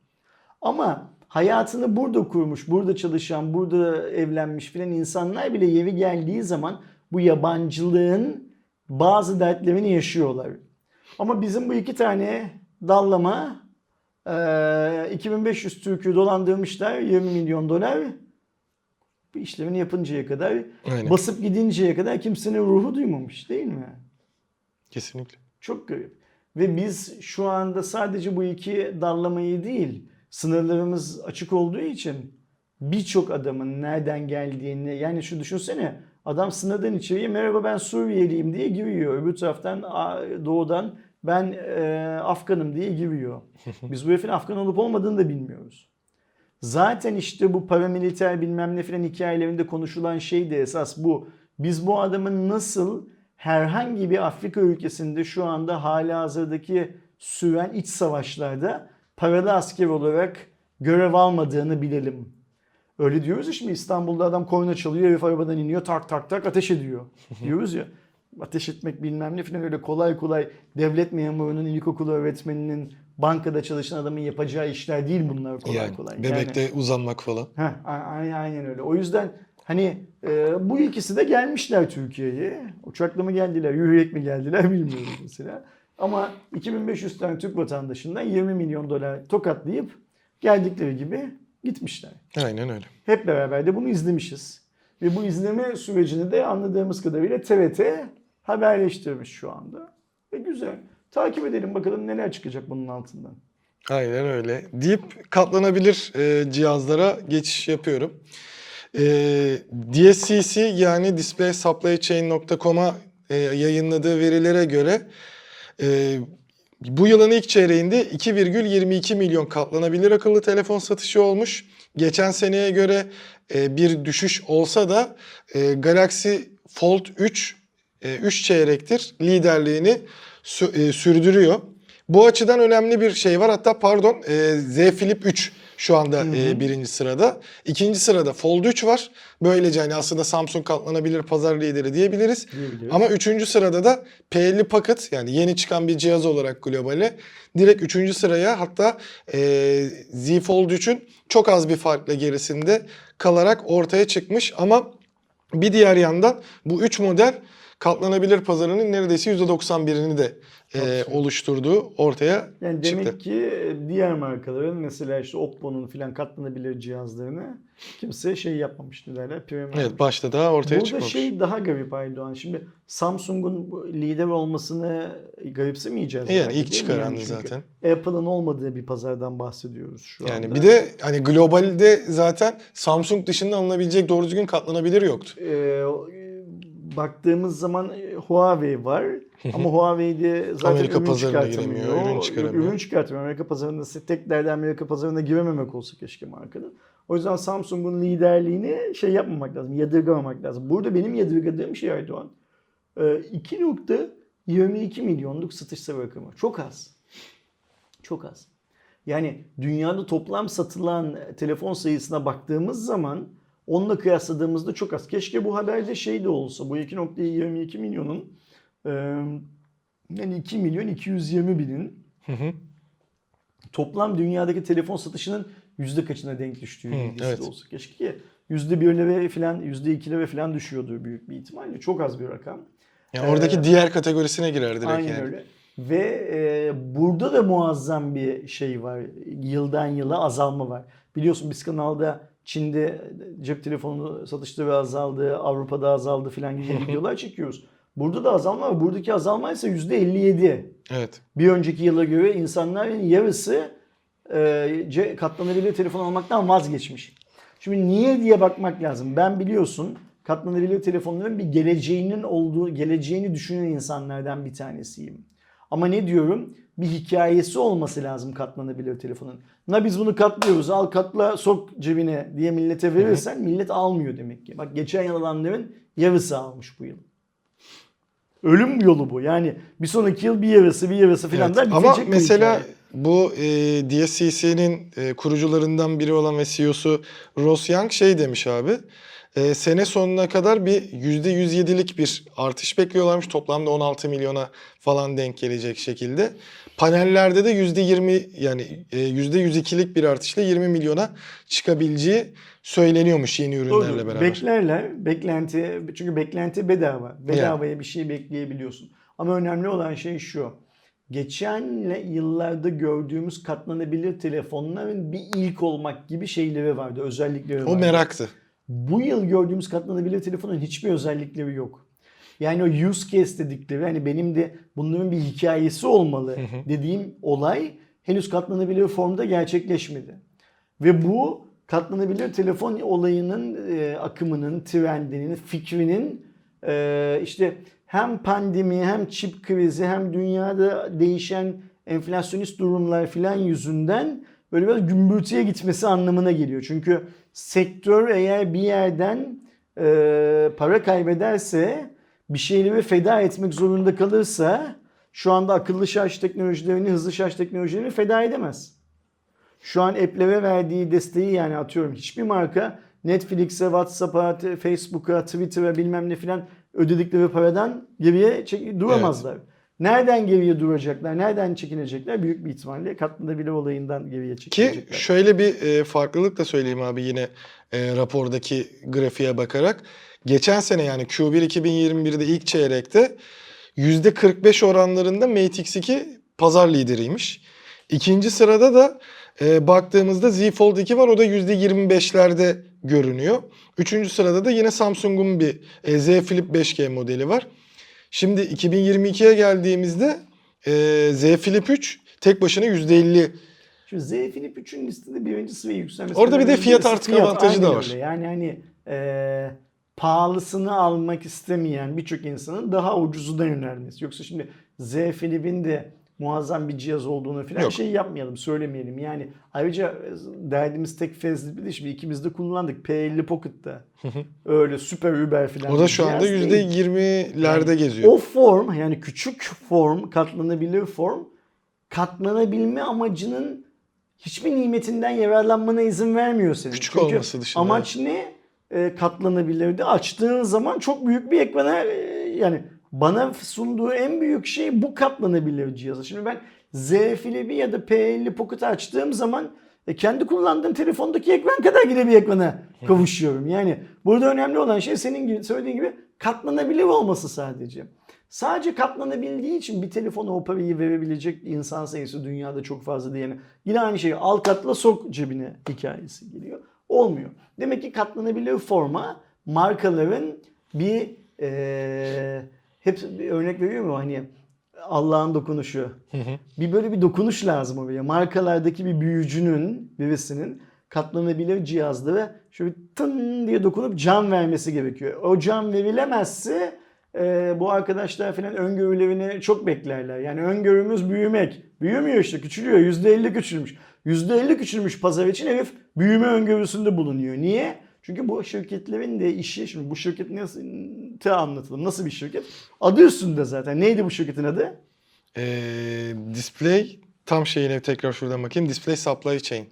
Ama hayatını burada kurmuş, burada çalışan, burada evlenmiş filan insanlar bile yeri geldiği zaman bu yabancılığın bazı dertlerini yaşıyorlar. Ama bizim bu iki tane dallama iki bin beş yüz Türk'ü dolandırmışlar yirmi milyon dolar bir işlemini yapıncaya kadar aynen basıp gidinceye kadar kimsenin ruhu duymamış değil mi? Kesinlikle. Çok garip. Ve biz şu anda sadece bu iki darlamayı değil sınırlarımız açık olduğu için birçok adamın nereden geldiğini yani şu düşünsene adam sınırdan içeriye merhaba ben Suriyeliyim diye giriyor. Öbür taraftan doğudan ben e, Afganım diye giriyor. Biz bu herifin Afgan olup olmadığını da bilmiyoruz. Zaten işte bu paramiliter bilmem ne filan hikayelerinde konuşulan şey de esas bu. Biz bu adamın nasıl herhangi bir Afrika ülkesinde şu anda halihazırdaki süren iç savaşlarda paralı asker olarak görev almadığını bilelim. Öyle diyoruz ya şimdi İstanbul'da adam korna çalıyor, herif arabadan iniyor tak tak tak ateş ediyor diyoruz ya. Ateş etmek bilmem ne filan öyle kolay kolay devlet memurunun, ilkokulu öğretmeninin, bankada çalışan adamın yapacağı işler değil bunlar kolay yani, kolay. Bebekte yani, uzanmak falan. Heh, aynen öyle. O yüzden hani e, bu ikisi de gelmişler Türkiye'ye. Uçakla mı geldiler, yürüyerek mi geldiler bilmiyoruz mesela. Ama iki bin beş yüz tane Türk vatandaşından yirmi milyon dolar tokatlayıp geldikleri gibi gitmişler. Aynen öyle. Hep beraber de bunu izlemişiz. Ve bu izleme sürecini de anladığımız kadarıyla T R T haberleştirmiş şu anda. Ve güzel. Takip edelim bakalım neler çıkacak bunun altından. Aynen öyle. Deyip katlanabilir e, cihazlara geçiş yapıyorum. E, D S C C yani Display Supply Chain nokta com'a e, yayınladığı verilere göre e, bu yılın ilk çeyreğinde iki virgül yirmi iki milyon katlanabilir akıllı telefon satışı olmuş. Geçen seneye göre bir düşüş olsa da Galaxy Fold üç üç çeyrektir liderliğini sürdürüyor. Bu açıdan önemli bir şey var. Hatta pardon Z Flip üç şu anda hı hı. birinci sırada. İkinci sırada Fold üç var. Böylece hani aslında Samsung katlanabilir pazar lideri diyebiliriz. Bilmiyorum. Ama üçüncü sırada da P elli Pocket, yani yeni çıkan bir cihaz olarak globale direkt üçüncü sıraya, hatta e, Z Fold üçün çok az bir farkla gerisinde kalarak ortaya çıkmış. Ama bir diğer yandan bu üç model katlanabilir pazarının neredeyse yüzde doksan birini de e, oluşturduğu ortaya yani çıktı. Demek ki diğer markaların, mesela işte Oppo'nun filan katlanabilir cihazlarını kimse şey yapmamış derler. Evet, başta daha ortaya burada çıkmamış. Burada şey daha garip Aydoğan. Şimdi Samsung'un lider olmasını garipsemeyeceğiz. Yani belki, ilk çıkaran yani zaten. Apple'ın olmadığı bir pazardan bahsediyoruz şu yani anda. Yani bir de hani globalde zaten Samsung dışında alınabilecek doğru düzgün katlanabilir yoktu. Ee, Baktığımız zaman Huawei var ama Huawei'de zaten Amerika ürün çıkartamıyor. Ürün çıkaramıyor. Ürün çıkartamıyor. Amerika pazarında teklerden Amerika pazarına girememek olsa keşke markanın. O yüzden Samsung'un liderliğini şey yapmamak lazım, yadırgamamak lazım. Burada benim yadırgadığım şey Aydoğan, iki nokta yirmi iki milyonluk satışsa rakamı. Çok az. Çok az. Yani dünyada toplam satılan telefon sayısına baktığımız zaman onunla kıyasladığımızda çok az. Keşke bu haberde şey de olsa, bu iki nokta yirmi iki milyonun e, yani iki milyon iki yüz yirmi binin hı hı. toplam dünyadaki telefon satışının yüzde kaçına denk düştüğü bilgisi evet. de olsa. Keşke ki yüzde birlere falan, yüzde ikilere falan düşüyordu büyük bir ihtimalle. Çok az bir rakam. Yani oradaki ee, diğer kategorisine girer direkt aynen yani. Aynen öyle. Ve e, burada da muazzam bir şey var. Yıldan yıla azalma var. Biliyorsun biz kanalda Çin'de cep telefonu satışları azaldı, Avrupa'da azaldı filan gibi videolar çekiyoruz. Burada da azalma var. Buradaki azalma ise yüzde elli yedi. Evet. Bir önceki yıla göre insanların yarısı e, katlanabilir telefon almaktan vazgeçmiş. Şimdi niye diye bakmak lazım. Ben biliyorsun katlanabilir telefonların bir geleceğinin olduğu, geleceğini düşünen insanlardan bir tanesiyim. Ama ne diyorum? Bir hikayesi olması lazım katlanabilir telefonun. Na biz bunu katlıyoruz, al katla sok cebine diye millete verirsen millet almıyor demek ki. Bak geçen yıl alanların yarısı almış bu yıl. Ölüm yolu bu. Yani bir sonraki yıl bir yarısı bir yarısı filan evet, da bitecek. Ama mesela hikaye? Bu e, D S C C'nin e, kurucularından biri olan ve C E O'su Ross Young şey demiş abi. E, sene sonuna kadar bir yüzde yüz yedilik bir artış bekliyorlarmış. Toplamda on altı milyona falan denk gelecek şekilde. Panellerde de yüzde yirmi yani e, yüzde yüz ikilik bir artışla yirmi milyona çıkabileceği söyleniyormuş yeni ürünlerle doğru. Beraber. Beklerler. Beklenti, çünkü beklenti bedava. Bedavaya yani bir şey bekleyebiliyorsun. Ama önemli olan şey şu. Geçen yıllarda gördüğümüz katlanabilir telefonların bir ilk olmak gibi şeyleri vardı. Özellikleri vardı. O meraktı. Bu yıl gördüğümüz katlanabilir telefonun hiçbir özellikleri yok. Yani o use case dedikleri, yani benim de bunların bir hikayesi olmalı dediğim olay henüz katlanabilir formda gerçekleşmedi. Ve bu katlanabilir telefon olayının e, akımının, trendinin, fikrinin e, işte hem pandemi hem çip krizi hem dünyada değişen enflasyonist durumlar filan yüzünden böyle biraz gümbürtüye gitmesi anlamına geliyor. Çünkü sektör eğer bir yerden e, para kaybederse, bir şeyleri feda etmek zorunda kalırsa, şu anda akıllı şarj teknolojilerini, hızlı şarj teknolojilerini feda edemez. Şu an Apple'e verdiği desteği, yani atıyorum hiçbir marka Netflix'e, WhatsApp'a, Facebook'a, Twitter'a bilmem ne filan ödedikleri paradan geriye çek- duramazlar. Evet. Nereden geriye duracaklar, nereden çekilecekler? Büyük bir ihtimalle katlanabilir olayından geriye çekilecekler. Ki şöyle bir e, farklılık da söyleyeyim abi yine e, rapordaki grafiğe bakarak. Geçen sene yani Q bir iki bin yirmi bir'de ilk çeyrekte yüzde kırk beş oranlarında Mate X iki pazar lideriymiş. İkinci sırada da e, baktığımızda Z Fold iki var, o da yüzde yirmi beşlerde görünüyor. Üçüncü sırada da yine Samsung'un bir e, Z Flip beş G modeli var. Şimdi iki bin yirmi ikiye geldiğimizde e, Z Flip üç tek başına yüzde elli. Şimdi Z Flip üçün listede birinci sıraya yükselmesi. Orada bir de fiyat artık avantajı da var. Öyle. Yani hani e, pahalısını almak istemeyen birçok insanın daha ucuzuna yönelmesi. Yoksa şimdi Z Flip'in de muazzam bir cihaz olduğunu falan şey yapmayalım, söylemeyelim. Yani ayrıca derdimiz tek fezli değil. Şimdi ikimiz de kullandık. P elli Pocket'ta. Öyle süper Uber falan. O da şu anda yüzde yirmilerde yani geziyor. O form, yani küçük form, katlanabilir form, katlanabilme amacının hiçbir nimetinden yararlanmana izin vermiyor senin. Küçük çünkü olması dışında. Amaç ne? E, katlanabilirdi. Açtığın zaman çok büyük bir ekrana, e, yani bana sunduğu en büyük şey bu katlanabilir cihazı. Şimdi ben Z Flip'i ya da P elli Pocket'ı açtığım zaman e, kendi kullandığım telefondaki ekran kadar gide bir ekrana kavuşuyorum. Yani burada önemli olan şey senin gibi, söylediğin gibi katlanabilir olması sadece. Sadece katlanabildiği için bir telefona o parayı verebilecek insan sayısı dünyada çok fazla değil. Yani yine aynı şeyi al katla sok cebine hikayesi geliyor. Olmuyor. Demek ki katlanabilir forma markaların bir ee, hep bir örnek veriyor mu? Hani Allah'ın dokunuşu. Bir böyle bir dokunuş lazım oraya. Markalardaki bir büyücünün, birisinin katlanabilir cihazlara şöyle tın diye dokunup can vermesi gerekiyor. O can verilemezse Ee, bu arkadaşlar falan öngörülerini çok beklerler. Yani öngörümüz büyümek. Büyümüyor işte, küçülüyor. yüzde elli küçülmüş. yüzde elli küçülmüş pazar için herif büyüme öngörüsünde bulunuyor. Niye? Çünkü bu şirketlerin de işi, şimdi bu şirket nasıl te anlatalım. Nasıl bir şirket? Adı üstünde zaten. Neydi bu şirketin adı? Ee, display, tam şeyine tekrar şuradan bakayım. Display Supply Chain.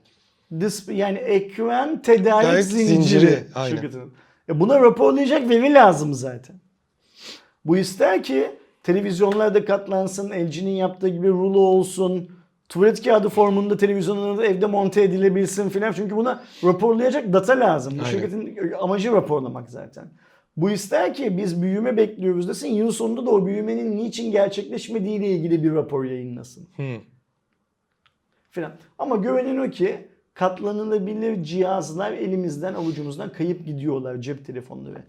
Display, yani ekran tedarik zinciri, zinciri şirketinin. E buna raporlayacak veri lazım zaten. Bu ister ki televizyonlarda katlansın, L G'nin yaptığı gibi rulo olsun, tuvalet kağıdı formunda televizyonlarda evde monte edilebilsin filan. Çünkü buna raporlayacak data lazım. Bu şirketin amacı raporlamak zaten. Bu ister ki biz büyüme bekliyoruz desin, yıl sonunda da o büyümenin niçin gerçekleşmediğiyle ilgili bir rapor yayınlasın. Hmm. Filan. Ama görünen o ki katlanılabilir cihazlar elimizden avucumuzdan kayıp gidiyorlar, cep telefonları.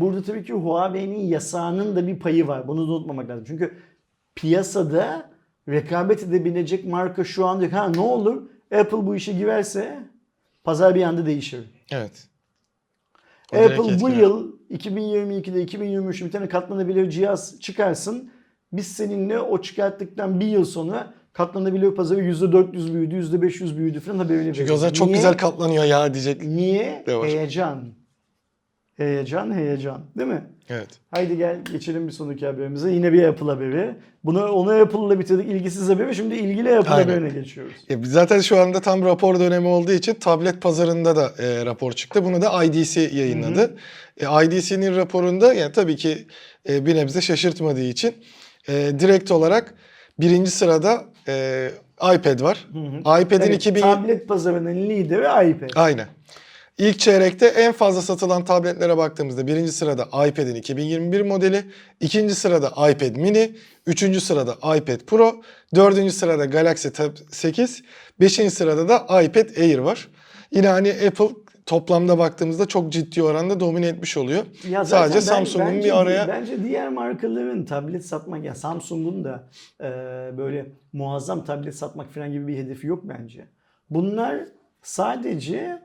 Burada tabii ki Huawei'nin yasağının da bir payı var. Bunu da unutmamak lazım. Çünkü piyasada rekabet edebilecek marka şu anda yok. Ha ne olur Apple bu işe girerse pazar bir anda değişir. Evet. O Apple bu yıl iki bin yirmi ikide iki bin yirmi üçte bir tane katlanabilir cihaz çıkarsın. Biz seninle o çıkarttıktan bir yıl sonra katlanabilir pazarı yüzde dört yüz büyüdü, yüzde beş yüz büyüdü falan haberini veriyor. Çünkü o zaman çok güzel katlanıyor ya diyecek. Niye? Heyecan. Heyecan, heyecan. Değil mi? Evet. Haydi gel geçelim bir sonraki haberimize. Yine bir Apple haberi. Bunu, onu Apple'la bitirdik. İlgisiz haberi. Şimdi ilgili Apple haberine geçiyoruz. E, zaten şu anda tam rapor dönemi olduğu için tablet pazarında da e, rapor çıktı. Bunu da I D C yayınladı. E, I D C'nin raporunda yani tabii ki e, bir nebze şaşırtmadığı için e, direkt olarak birinci sırada e, iPad var. Hı hı. iPad'in evet, iki bin... Tablet pazarının lideri iPad. Aynen. İlk çeyrekte en fazla satılan tabletlere baktığımızda birinci sırada iPad'in iki bin yirmi bir modeli, ikinci sırada iPad mini, üçüncü sırada iPad Pro, dördüncü sırada Galaxy Tab sekiz, beşinci sırada da iPad Air var. Yine hani Apple toplamda baktığımızda çok ciddi oranda domine etmiş oluyor. Ya sadece ben, Samsung'un bence, bir araya... Bence diğer markaların tablet satmak, yani Samsung'un da e, böyle muazzam tablet satmak falan gibi bir hedefi yok bence. Bunlar sadece...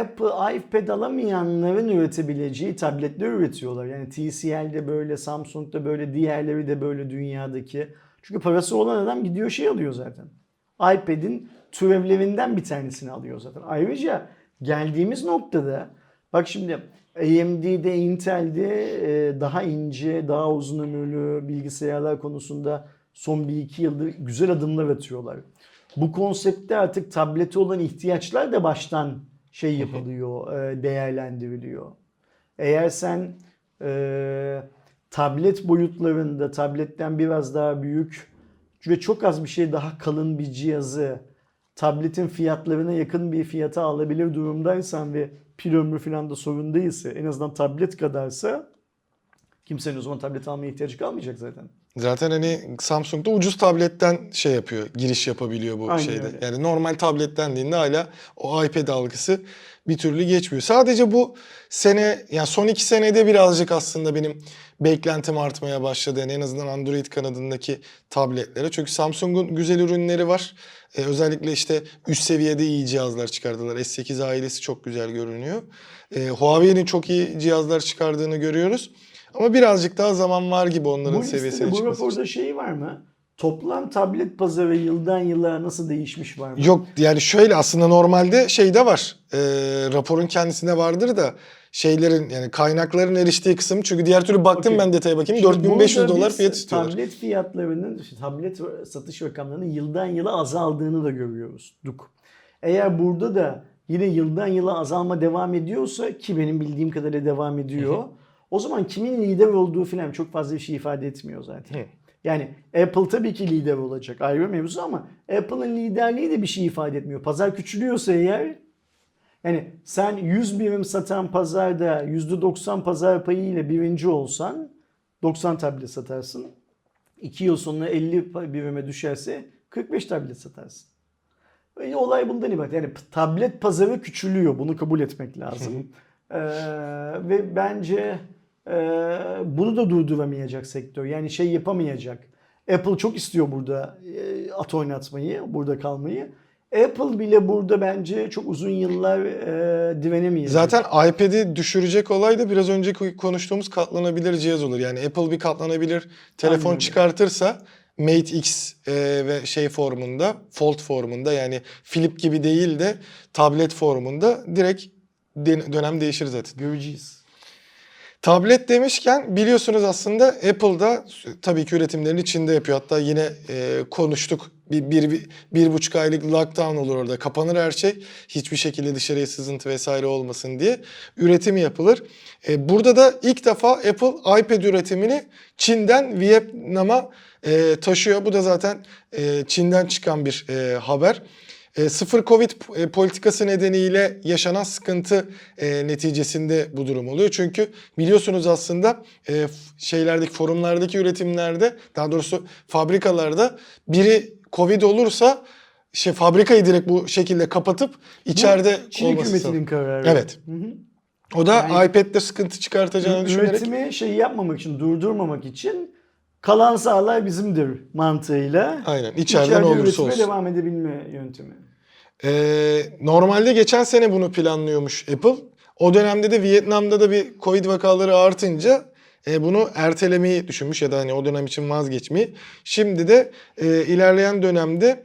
Apple, iPad alamayanların üretebileceği tabletler üretiyorlar. Yani T C L de böyle, Samsung da böyle, diğerleri de böyle dünyadaki. Çünkü parası olan adam gidiyor şey alıyor zaten. iPad'in türevlerinden bir tanesini alıyor zaten. Ayrıca geldiğimiz noktada bak şimdi A M D'de, Intel'de daha ince, daha uzun ömürlü bilgisayarlar konusunda son bir iki yıldır güzel adımlar atıyorlar. Bu konseptte artık tablete olan ihtiyaçlar da baştan şey yapılıyor, değerlendiriliyor. Eğer sen e, tablet boyutlarında, tabletten biraz daha büyük ve çok az bir şey daha kalın bir cihazı tabletin fiyatlarına yakın bir fiyata alabilir durumdaysan ve pil ömrü falan da sorun değilse, en azından tablet kadarsa kimsenin o zaman tablet almaya ihtiyacı kalmayacak zaten. Zaten hani Samsung'da ucuz tabletten şey yapıyor, giriş yapabiliyor bu. Aynen şeyde. Öyle. Yani normal tabletten değil de hala o iPad algısı bir türlü geçmiyor. Sadece bu sene, yani son iki senede birazcık aslında benim beklentim artmaya başladı. Yani en azından Android kanadındaki tabletlere. Çünkü Samsung'un güzel ürünleri var. Ee, özellikle işte üst seviyede iyi cihazlar çıkardılar. S sekiz ailesi çok güzel görünüyor. Ee, Huawei'nin çok iyi cihazlar çıkardığını görüyoruz. Ama birazcık daha zaman var gibi onların bu seviyesine çıkması. Bu raporda şey var mı? Toplam tablet pazarı yıldan yıla nasıl değişmiş var mı? Yok yani şöyle aslında normalde şey de var. E, raporun kendisine vardır da şeylerin yani kaynakların eriştiği kısım. Çünkü diğer türlü baktım okay. ben detaya bakayım. Şimdi dört bin beş yüz dolar fiyat istiyorlar. Tablet fiyatlarının, tablet satış rakamlarının yıldan yıla azaldığını da görüyoruz. Duk. Eğer burada da yine yıldan yıla azalma devam ediyorsa ki benim bildiğim kadarıyla devam ediyor. O zaman kimin lider olduğu falan çok fazla bir şey ifade etmiyor zaten. Yani Apple tabii ki lider olacak ayrı bir mevzu ama Apple'ın liderliği de bir şey ifade etmiyor. Pazar küçülüyorsa eğer yani sen yüz birim satan pazarda yüzde doksan pazar payı ile birinci olsan doksan tablet satarsın. iki yıl sonra elli birime düşerse kırk beş tablet satarsın. Yani olay bundan ibaret. Yani tablet pazarı küçülüyor. Bunu kabul etmek lazım. ee, ve bence e, bunu da durduramayacak sektör. Yani şey yapamayacak. Apple çok istiyor burada e, at oynatmayı, burada kalmayı. Apple bile burada bence çok uzun yıllar e, direnemeyecek. Zaten iPad'i düşürecek olay da biraz önceki konuştuğumuz katlanabilir cihaz olur. Yani Apple bir katlanabilir telefon Aynen. çıkartırsa... Mate X e, ve şey formunda, Fold formunda yani Flip gibi değil de tablet formunda direkt de, dönem değişir zaten. Göreceğiz. Tablet demişken biliyorsunuz aslında Apple'da tabii ki üretimlerini Çin'de yapıyor. Hatta yine e, konuştuk bir, bir, bir, bir buçuk aylık lockdown olur orada. Kapanır her şey. Hiçbir şekilde dışarıya sızıntı vesaire olmasın diye üretimi yapılır. E, burada da ilk defa Apple iPad üretimini Çin'den Vietnam'a e, taşıyor. Bu da zaten e, Çin'den çıkan bir e, haber. E, sıfır Covid politikası nedeniyle yaşanan sıkıntı e, neticesinde bu durum oluyor. Çünkü biliyorsunuz aslında e, şeylerdeki forumlardaki üretimlerde daha doğrusu fabrikalarda biri Covid olursa şey fabrikayı direkt bu şekilde kapatıp içeride bu, Çin hükümetinin kararı. Evet. Hı hı. O da yani, iPad'de sıkıntı çıkartacağını üretimi düşünerek. Üretimi şey yapmamak için, durdurmamak için kalan sahalar bizimdir mantığıyla. Aynen. İçeride, İçeride ne olursa olsun. Devam edebilme yöntemi. Ee, normalde geçen sene bunu planlıyormuş Apple. O dönemde de Vietnam'da da bir Covid vakaları artınca e, bunu ertelemeyi düşünmüş ya da hani o dönem için vazgeçmeyi. Şimdi de e, ilerleyen dönemde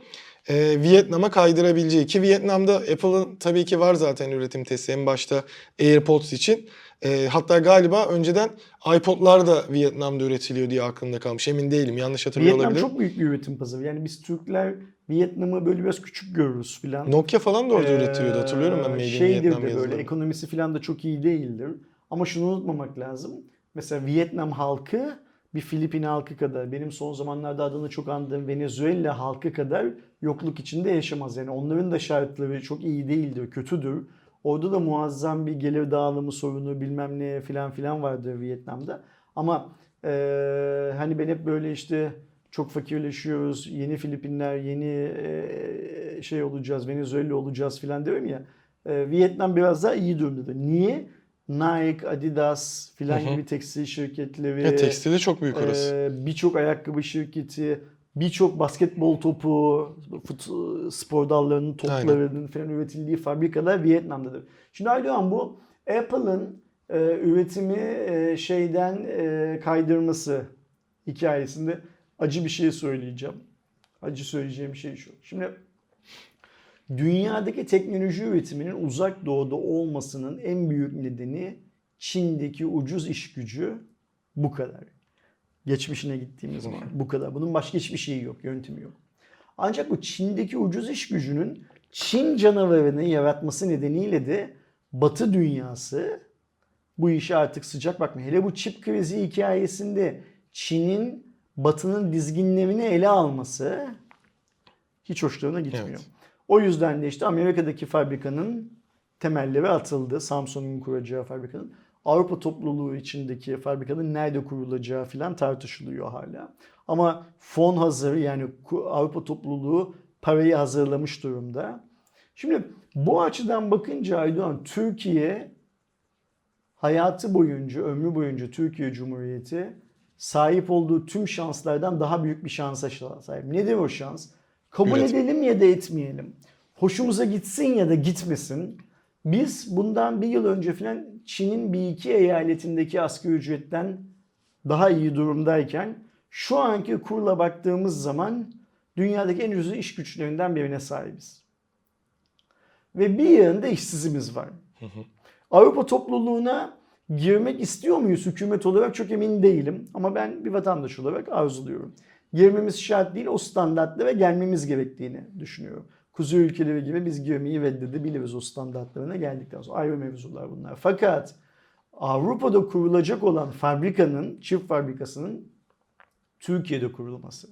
e, Vietnam'a kaydırabileceği ki Vietnam'da Apple'ın tabii ki var zaten üretim testi en başta AirPods için. E, hatta galiba önceden iPod'lar da Vietnam'da üretiliyor diye aklımda kalmış. Emin değilim. Yanlış hatırlıyor Vietnam olabilirim. Vietnam çok büyük bir üretim pazarı. Yani biz Türkler Vietnam'ı böyle biraz küçük görürüz filan. Nokia falan da orada ee, üretiliyordu. Hatırlıyorum ben Made in Vietnam yazılarını. Böyle ekonomisi filan da çok iyi değildir. Ama şunu unutmamak lazım. Mesela Vietnam halkı bir Filipin halkı kadar, benim son zamanlarda adını çok andığım Venezuela halkı kadar yokluk içinde yaşamaz. Yani onların da şartları çok iyi değildir, kötüdür. Orada da muazzam bir gelir dağılımı sorunu bilmem ne filan filan vardı Vietnam'da. Ama e, hani ben hep böyle işte çok fakirleşiyoruz, yeni Filipinler, yeni e, şey olacağız, Venezuela olacağız filan diyorum ya. E, Vietnam biraz daha iyi durumda. Niye? Nike, Adidas filan gibi tekstil şirketleri. Ya, tekstili çok büyük orası. E, birçok ayakkabı şirketi, birçok basketbol topu, fut, spor dallarının toplarının falan üretildiği fabrikalar Vietnam'dadır. Şimdi Aydoğan bu Apple'ın e, üretimi e, şeyden e, kaydırması hikayesinde acı bir şey söyleyeceğim. Acı söyleyeceğim şey şu. Şimdi dünyadaki teknoloji üretiminin uzak doğuda olmasının en büyük nedeni Çin'deki ucuz iş gücü bu kadar. Geçmişine gittiğimiz zaman bu kadar. Bunun başka hiçbir şeyi yok, yöntemi yok. Ancak bu Çin'deki ucuz iş gücünün Çin canavarını yaratması nedeniyle de Batı dünyası bu işe artık sıcak bakmıyor. Hele bu çip krizi hikayesinde Çin'in Batı'nın dizginlerini ele alması hiç hoşlarına gitmiyor. Evet. O yüzden de işte Amerika'daki fabrikanın temelleri atıldı. Samsung'un kuracağı fabrikanın. Avrupa topluluğu içindeki fabrikanın nerede kurulacağı filan tartışılıyor hala. Ama fon hazır yani Avrupa topluluğu parayı hazırlamış durumda. Şimdi bu açıdan bakınca Aydoğan Türkiye hayatı boyunca, ömrü boyunca Türkiye Cumhuriyeti sahip olduğu tüm şanslardan daha büyük bir şansa sahip. Nedir o şans? Kabul Üretim. edelim ya da etmeyelim. Hoşumuza gitsin ya da gitmesin. Biz bundan bir yıl önce filan Çin'in bir iki eyaletindeki asgari ücretten daha iyi durumdayken şu anki kurla baktığımız zaman dünyadaki en ucuz iş güçlerinden birine sahibiz. Ve bir yanında işsizimiz var. Hı hı. Avrupa topluluğuna girmek istiyor muyuz hükümet olarak çok emin değilim. Ama ben bir vatandaş olarak arzuluyorum. Girmemiz şart değil, o standartlara gelmemiz gerektiğini düşünüyorum. Kuzey ülkeleri gibi biz girmeyi reddedebiliriz o standartlarına geldikten sonra. Ayrı mevzular bunlar. Fakat Avrupa'da kurulacak olan fabrikanın, çift fabrikasının Türkiye'de kurulması,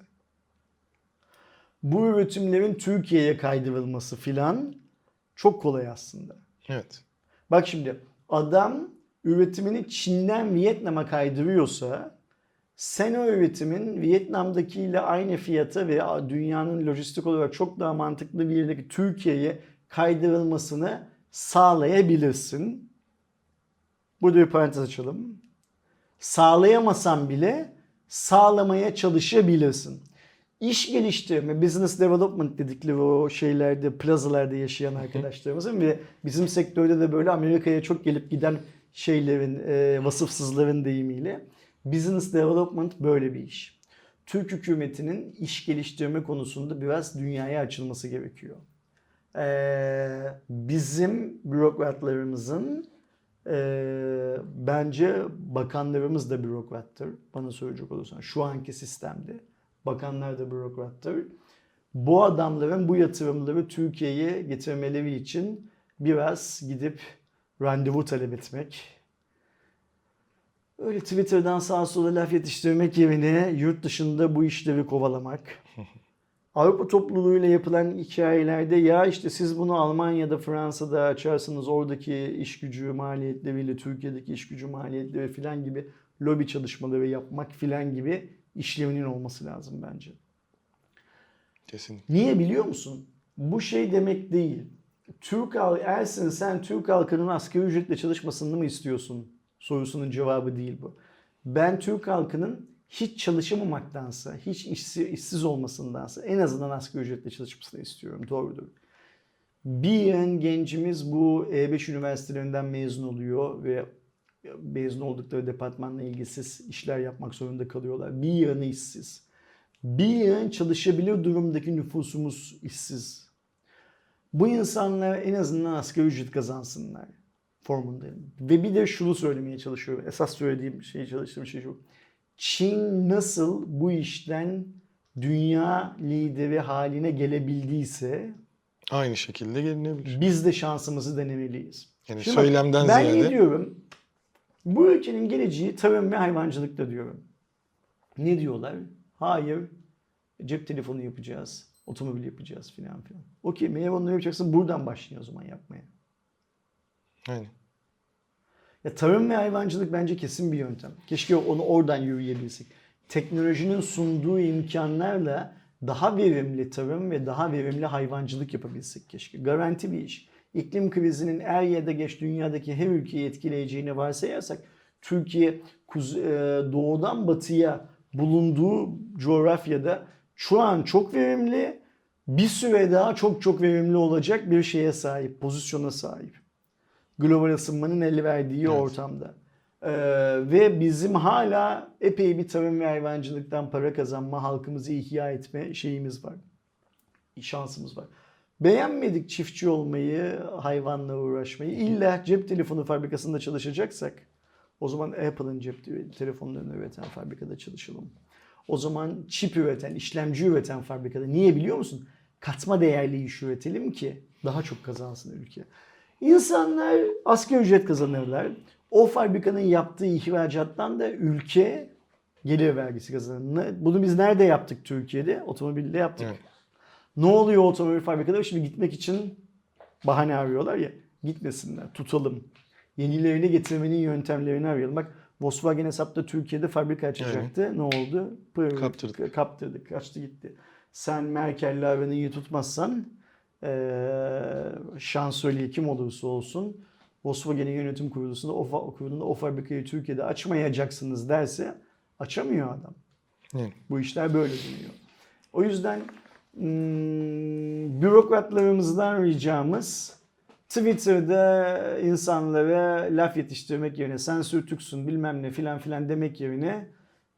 bu üretimlerin Türkiye'ye kaydırılması filan çok kolay aslında. Evet. Bak şimdi adam üretimini Çin'den Vietnam'a kaydırıyorsa sen o üretimin Vietnam'dakiyle aynı fiyata ve dünyanın lojistik olarak çok daha mantıklı bir yerdeki Türkiye'ye kaydırılmasını sağlayabilirsin. Burada bir parantez açalım. Sağlayamasan bile sağlamaya çalışabilirsin. İş geliştirme, business development dedikleri o şeylerde, plazalarda yaşayan arkadaşlarımızın ve bizim sektörde de böyle Amerika'ya çok gelip giden şeylerin, e, vasıfsızların deyimiyle business development böyle bir iş. Türk hükümetinin iş geliştirme konusunda biraz dünyaya açılması gerekiyor. Ee, bizim bürokratlarımızın e, bence bakanlarımız da bürokrattır. Bana söyleyecek olursan şu anki sistemde bakanlar da bürokrattır. Bu adamların bu yatırımları Türkiye'ye getirmeleri için biraz gidip randevu talep etmek, öyle Twitter'dan sağa sola laf yetiştirmek yerine yurt dışında bu işleri kovalamak. Avrupa topluluğuyla yapılan hikayelerde ya işte siz bunu Almanya'da, Fransa'da açarsınız oradaki iş gücü maliyetleriyle Türkiye'deki iş gücü maliyetleri filan gibi lobi çalışmaları yapmak filan gibi işleminin olması lazım bence. Kesinlikle. Niye biliyor musun? Bu şey demek değil. Türk halkı, Ersin sen Türk halkının asgari ücretle çalışmasını mı istiyorsun? Sorusunun cevabı değil bu. Ben Türk halkının hiç çalışamamaktansa, hiç işsiz, işsiz olmasındansa en azından asgari ücretle çalışmasını istiyorum. Doğrudur. Bir yan gencimiz bu E beş üniversitelerinden mezun oluyor ve mezun oldukları departmanla ilgisiz işler yapmak zorunda kalıyorlar. Bir yanı işsiz. Bir yan çalışabilir durumdaki nüfusumuz işsiz. Bu insanlar en azından asgari ücret kazansınlar formundayım. Ve bir de şunu söylemeye çalışıyorum. Esas söylediğim şey, çalıştığım şey şu. Çin nasıl bu işten dünya lideri haline gelebildiyse aynı şekilde gelinebilir. Biz de şansımızı denemeliyiz. Yani şimdi söylemden bak, ben ziyade ben diyorum bu ülkenin geleceği tarım ve hayvancılıkta diyorum. Ne diyorlar? Hayır. Cep telefonu yapacağız. Otomobil yapacağız filan filan. Okey, meyve onları yapacaksın. Buradan başlayın o zaman yapmaya. Aynen. Ya tarım ve hayvancılık bence kesin bir yöntem. Keşke onu oradan yürüyebilsek. Teknolojinin sunduğu imkanlarla daha verimli tarım ve daha verimli hayvancılık yapabilsek keşke. Garanti bir iş. İklim krizinin er ya da geç dünyadaki her ülkeyi etkileyeceğini varsayarsak Türkiye doğudan batıya bulunduğu coğrafyada şu an çok verimli, bir süre daha çok çok verimli olacak bir şeye sahip, pozisyona sahip. Global ısınmanın el verdiği evet. ortamda. Ee, ve bizim hala epey bir tarım ve hayvancılıktan para kazanma, halkımızı ihya etme şeyimiz var. Şansımız var. Beğenmedik çiftçi olmayı, hayvanla uğraşmayı. İlla cep telefonu fabrikasında çalışacaksak o zaman Apple'ın cep telefonlarını üreten fabrikada çalışalım. O zaman çip üreten, işlemci üreten fabrikada. Niye biliyor musun? Katma değerli iş üretelim ki daha çok kazansın ülke. İnsanlar asgari ücret kazanırlar. O fabrikanın yaptığı ihracattan da ülke gelir vergisi kazanır. Bunu biz nerede yaptık Türkiye'de? Otomobilde yaptık. Evet. Ne oluyor otomobil fabrikaları? Şimdi gitmek için bahane arıyorlar ya. Gitmesinler, tutalım. Yenilerini getirmenin yöntemlerini arayalım. Bak Volkswagen hesapta Türkiye'de fabrika açacaktı. Evet. Ne oldu? Pır, kaptırdık. Kaptırdık. Kaçtı gitti. Sen Merkel'le aranı iyi tutmazsan Ee, şansölye kim olursa olsun Volkswagen'in yönetim kurulunda o, kurulunda o fabrikayı Türkiye'de açmayacaksınız derse açamıyor adam. Evet. Bu işler böyle dönüyor. O yüzden hmm, bürokratlarımızdan ricamız Twitter'da insanlara laf yetiştirmek yerine sen sürtüksün bilmem ne filan filan demek yerine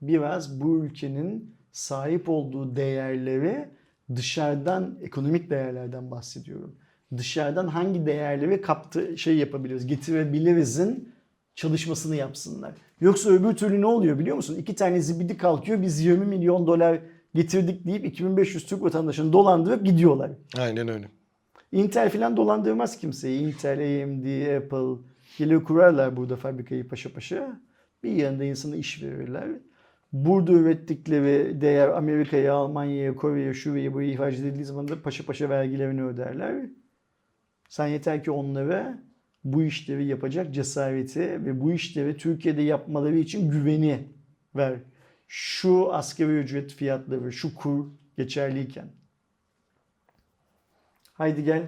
biraz bu ülkenin sahip olduğu değerleri dışarıdan, ekonomik değerlerden bahsediyorum. Dışarıdan hangi değerleri kaptı, şey yapabiliriz, getirebiliriz'in çalışmasını yapsınlar. Yoksa öbür türlü ne oluyor biliyor musun? İki tane zibidi kalkıyor, biz yirmi milyon dolar getirdik deyip iki bin beş yüz Türk vatandaşını dolandırıp gidiyorlar. Aynen öyle. Intel falan dolandırmaz kimseyi. Intel, A M D, Apple gelir kurarlar burada fabrikayı paşa paşa. Bir yanında insana iş verirler. Burada ürettikleri değer Amerika'ya, Almanya'ya, Kore'ye, şuraya buraya ihraç edildiği zaman da paşa paşa vergilerini öderler. Sen yeter ki onlara bu işleri yapacak cesareti ve bu işleri Türkiye'de yapmaları için güveni ver. Şu asgari ücret fiyatları, şu kur geçerliyken. Haydi gel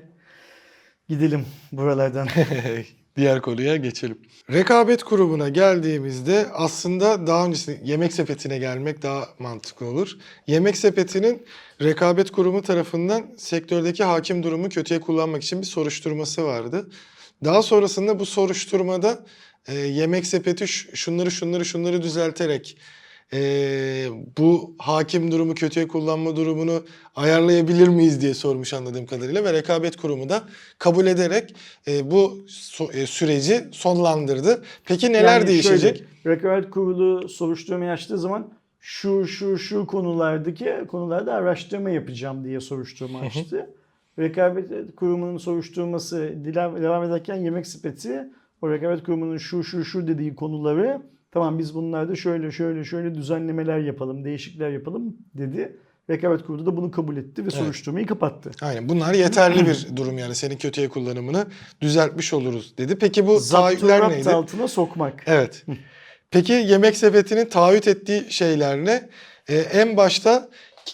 gidelim buralardan. Diğer konuya geçelim. Rekabet kurumuna geldiğimizde aslında daha öncesinde yemek sepetine gelmek daha mantıklı olur. Yemek sepetinin rekabet kurumu tarafından sektördeki hakim durumu kötüye kullanmak için bir soruşturması vardı. Daha sonrasında bu soruşturmada e, yemek sepeti şunları şunları şunları düzelterek e, bu hakim durumu kötüye kullanma durumunu ayarlayabilir miyiz diye sormuş anladığım kadarıyla ve rekabet kurumu da kabul ederek e, bu so- süreci sonlandırdı. Peki neler yani değişecek? Şöyle, rekabet kurulu soruşturmayı açtığı zaman şu şu şu konulardaki konularda araştırma yapacağım diye soruşturma açtı. Rekabet kurumunun soruşturması devam ederken yemek sepeti o rekabet kurumunun şu şu şu dediği konuları tamam biz bunlarda şöyle şöyle şöyle düzenlemeler yapalım, değişiklikler yapalım dedi. Rekabet kurulu da bunu kabul etti ve soruşturmayı evet. kapattı. Aynen bunlar yeterli bir durum yani senin kötüye kullanımını düzeltmiş oluruz dedi. Peki bu taahhütler neydi? Zapturapt altına sokmak. Evet. Peki yemek sepetinin taahhüt ettiği şeyler ne? Ee, en başta...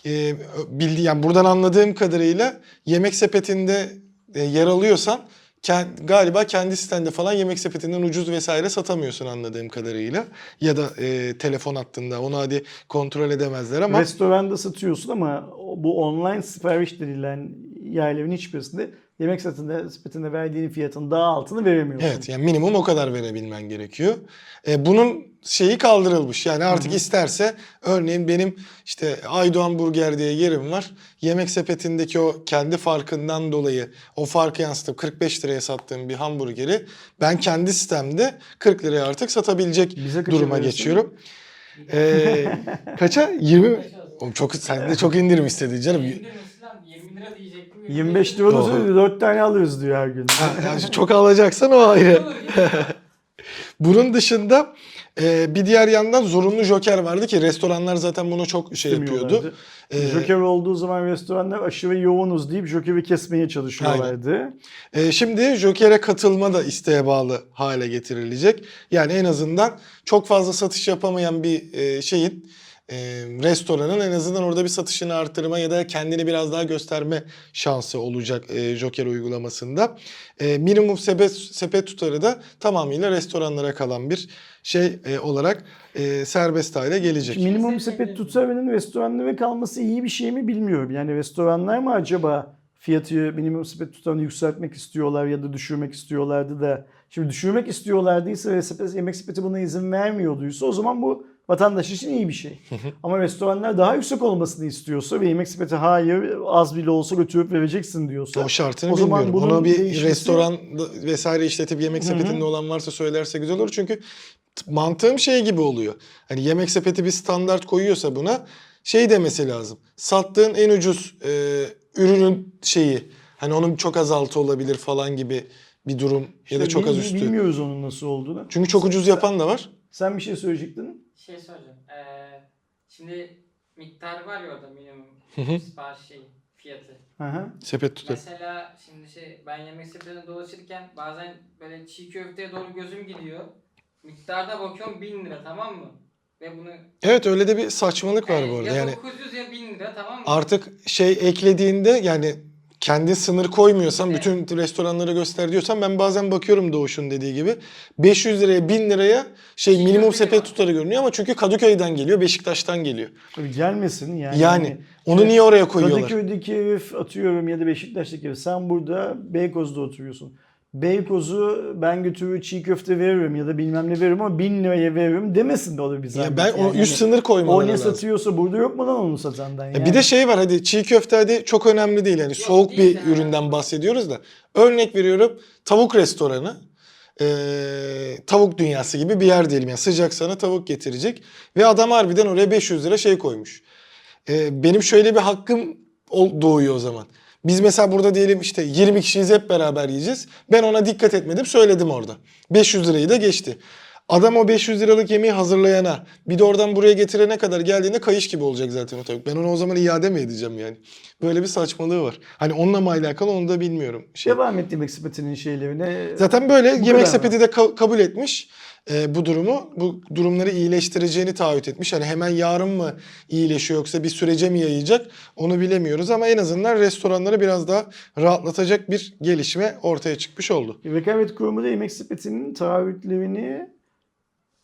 E, bildi, yani buradan anladığım kadarıyla yemek sepetinde e, yer alıyorsan kend, galiba kendi sitende falan yemek sepetinden ucuz vesaire satamıyorsun anladığım kadarıyla. Ya da e, telefon hattında onu hadi kontrol edemezler ama. Restoranda satıyorsun ama bu online sipariş denilen yerlerin hiçbirisinde yemek sepetinde, sepetinde verdiğin fiyatın daha altını veremiyorsun. Evet yani minimum o kadar verebilmen gerekiyor. E, bunun şeyi kaldırılmış yani artık hı hı. isterse örneğin benim işte Aydoğan Burger diye yerim var. Yemek sepetindeki o kendi farkından dolayı o farkı yansıtıp kırk beş liraya sattığım bir hamburgeri ben kendi sistemde kırk liraya artık satabilecek duruma geçiyorum. Ee, kaça? yirmi? Oğlum çok, sen de çok indirim istedin canım. yirmi lira diyecektim. yirmi beş lira olursa dört tane alırız diyor her gün. Yani çok alacaksan o ayrı. Bunun dışında Ee, bir diğer yandan zorunlu joker vardı ki restoranlar zaten bunu çok şey yapıyordu. Ee, joker olduğu zaman restoranlar aşırı yoğunuz deyip jokeri kesmeye çalışıyorlardı. Ee, şimdi jokere katılma da isteğe bağlı hale getirilecek. Yani en azından çok fazla satış yapamayan bir e, şeyin e, restoranın en azından orada bir satışını artırma ya da kendini biraz daha gösterme şansı olacak e, joker uygulamasında. E, minimum sepet, sepet tutarı da tamamıyla restoranlara kalan bir şey e, olarak e, serbest hale gelecek. Minimum sepet tutarının restoranlara kalması iyi bir şey mi bilmiyorum. Yani restoranlar mı acaba fiyatı minimum sepet tutarını yükseltmek istiyorlar ya da düşürmek istiyorlardı da. Şimdi düşürmek istiyorlardıysa ve sepet, yemek sepeti buna izin vermiyorduysa o zaman bu vatandaş için iyi bir şey. Ama restoranlar daha yüksek olmasını istiyorsa ve yemek sepeti hayır az bile olsa götürüp vereceksin diyorsa. O şartını o zaman bilmiyorum. Ona bir değişmesi... restoran vesaire işletip yemek sepetinde olan varsa söylerse güzel olur. Çünkü mantığım şey gibi oluyor. Hani yemek sepeti bir standart koyuyorsa buna şey demesi lazım. Sattığın en ucuz e, ürünün şeyi hani onun çok az altı olabilir falan gibi bir durum işte ya da çok az üstü. Bilmiyoruz onun nasıl olduğunu. Çünkü çok ucuz yapan da var. Sen bir şey söyleyecektin. Bir şey soracağım. Ee, şimdi miktar var ya orada minimum sipariş şey, fiyatı. Aha. Sepet tutar. Mesela şimdi şey ben yemek sepetinde dolaşırken bazen böyle çiğ köfteye doğru gözüm gidiyor. Miktarda bakıyorum bin lira tamam mı? Ve bunu evet öyle de bir saçmalık var evet, bu arada. Ya dokuz yüz yani, ya bin lira tamam mı? Artık şey eklediğinde yani kendi sınır koymuyorsan evet. bütün restoranlara göster diyorsan ben bazen bakıyorum Doğuş'un dediği gibi beş yüz liraya bin liraya şey Şimdi minimum sepet tutarı görünüyor ama çünkü Kadıköy'den geliyor, Beşiktaş'tan geliyor. Tabii gelmesin yani. Yani onu niye oraya koyuyorlar? Kadıköy'deki ev atıyorum ya da Beşiktaş'taki ev sen burada Beykoz'da oturuyorsun. Beykoz'u ben götürür çiğ köfte veririm ya da bilmem ne veririm ama bin liraya veririm demesin de o da bir zahmet. Ya ben yani o üst sınır koymaları lazım. O ne lazım. Satıyorsa burada yok mu lan onu satandan yani. Bir de şey var, hadi çiğ köfte hadi çok önemli değil yani, yok, soğuk değil bir yani. Üründen bahsediyoruz da. Örnek veriyorum, tavuk restoranı, ee, tavuk dünyası gibi bir yer diyelim yani, sıcak sana tavuk getirecek ve adam harbiden oraya beş yüz lira şey koymuş. Ee, benim şöyle bir hakkım doğuyor o zaman. Biz mesela burada diyelim işte yirmi kişiyiz hep beraber yiyeceğiz. Ben ona dikkat etmedim, söyledim orada. beş yüz lirayı da geçti. Adam o beş yüz liralık yemeği hazırlayana, bir de oradan buraya getirene kadar geldiğinde kayış gibi olacak zaten o tavuk. Ben ona o zaman iade mi edeceğim yani? Böyle bir saçmalığı var. Hani onunla mı alakalı onu da bilmiyorum. Şey... Devam et Yemek Sepeti'nin şeylerine. Zaten böyle bu Yemek Sepeti de ka- kabul etmiş. Ee, bu durumu, bu durumları iyileştireceğini taahhüt etmiş. Hani hemen yarın mı iyileşiyor yoksa bir sürece mi yayacak onu bilemiyoruz ama en azından restoranları biraz daha rahatlatacak bir gelişme ortaya çıkmış oldu. Rekabet Kurumu da Yemek Sepeti'nin taahhütlerini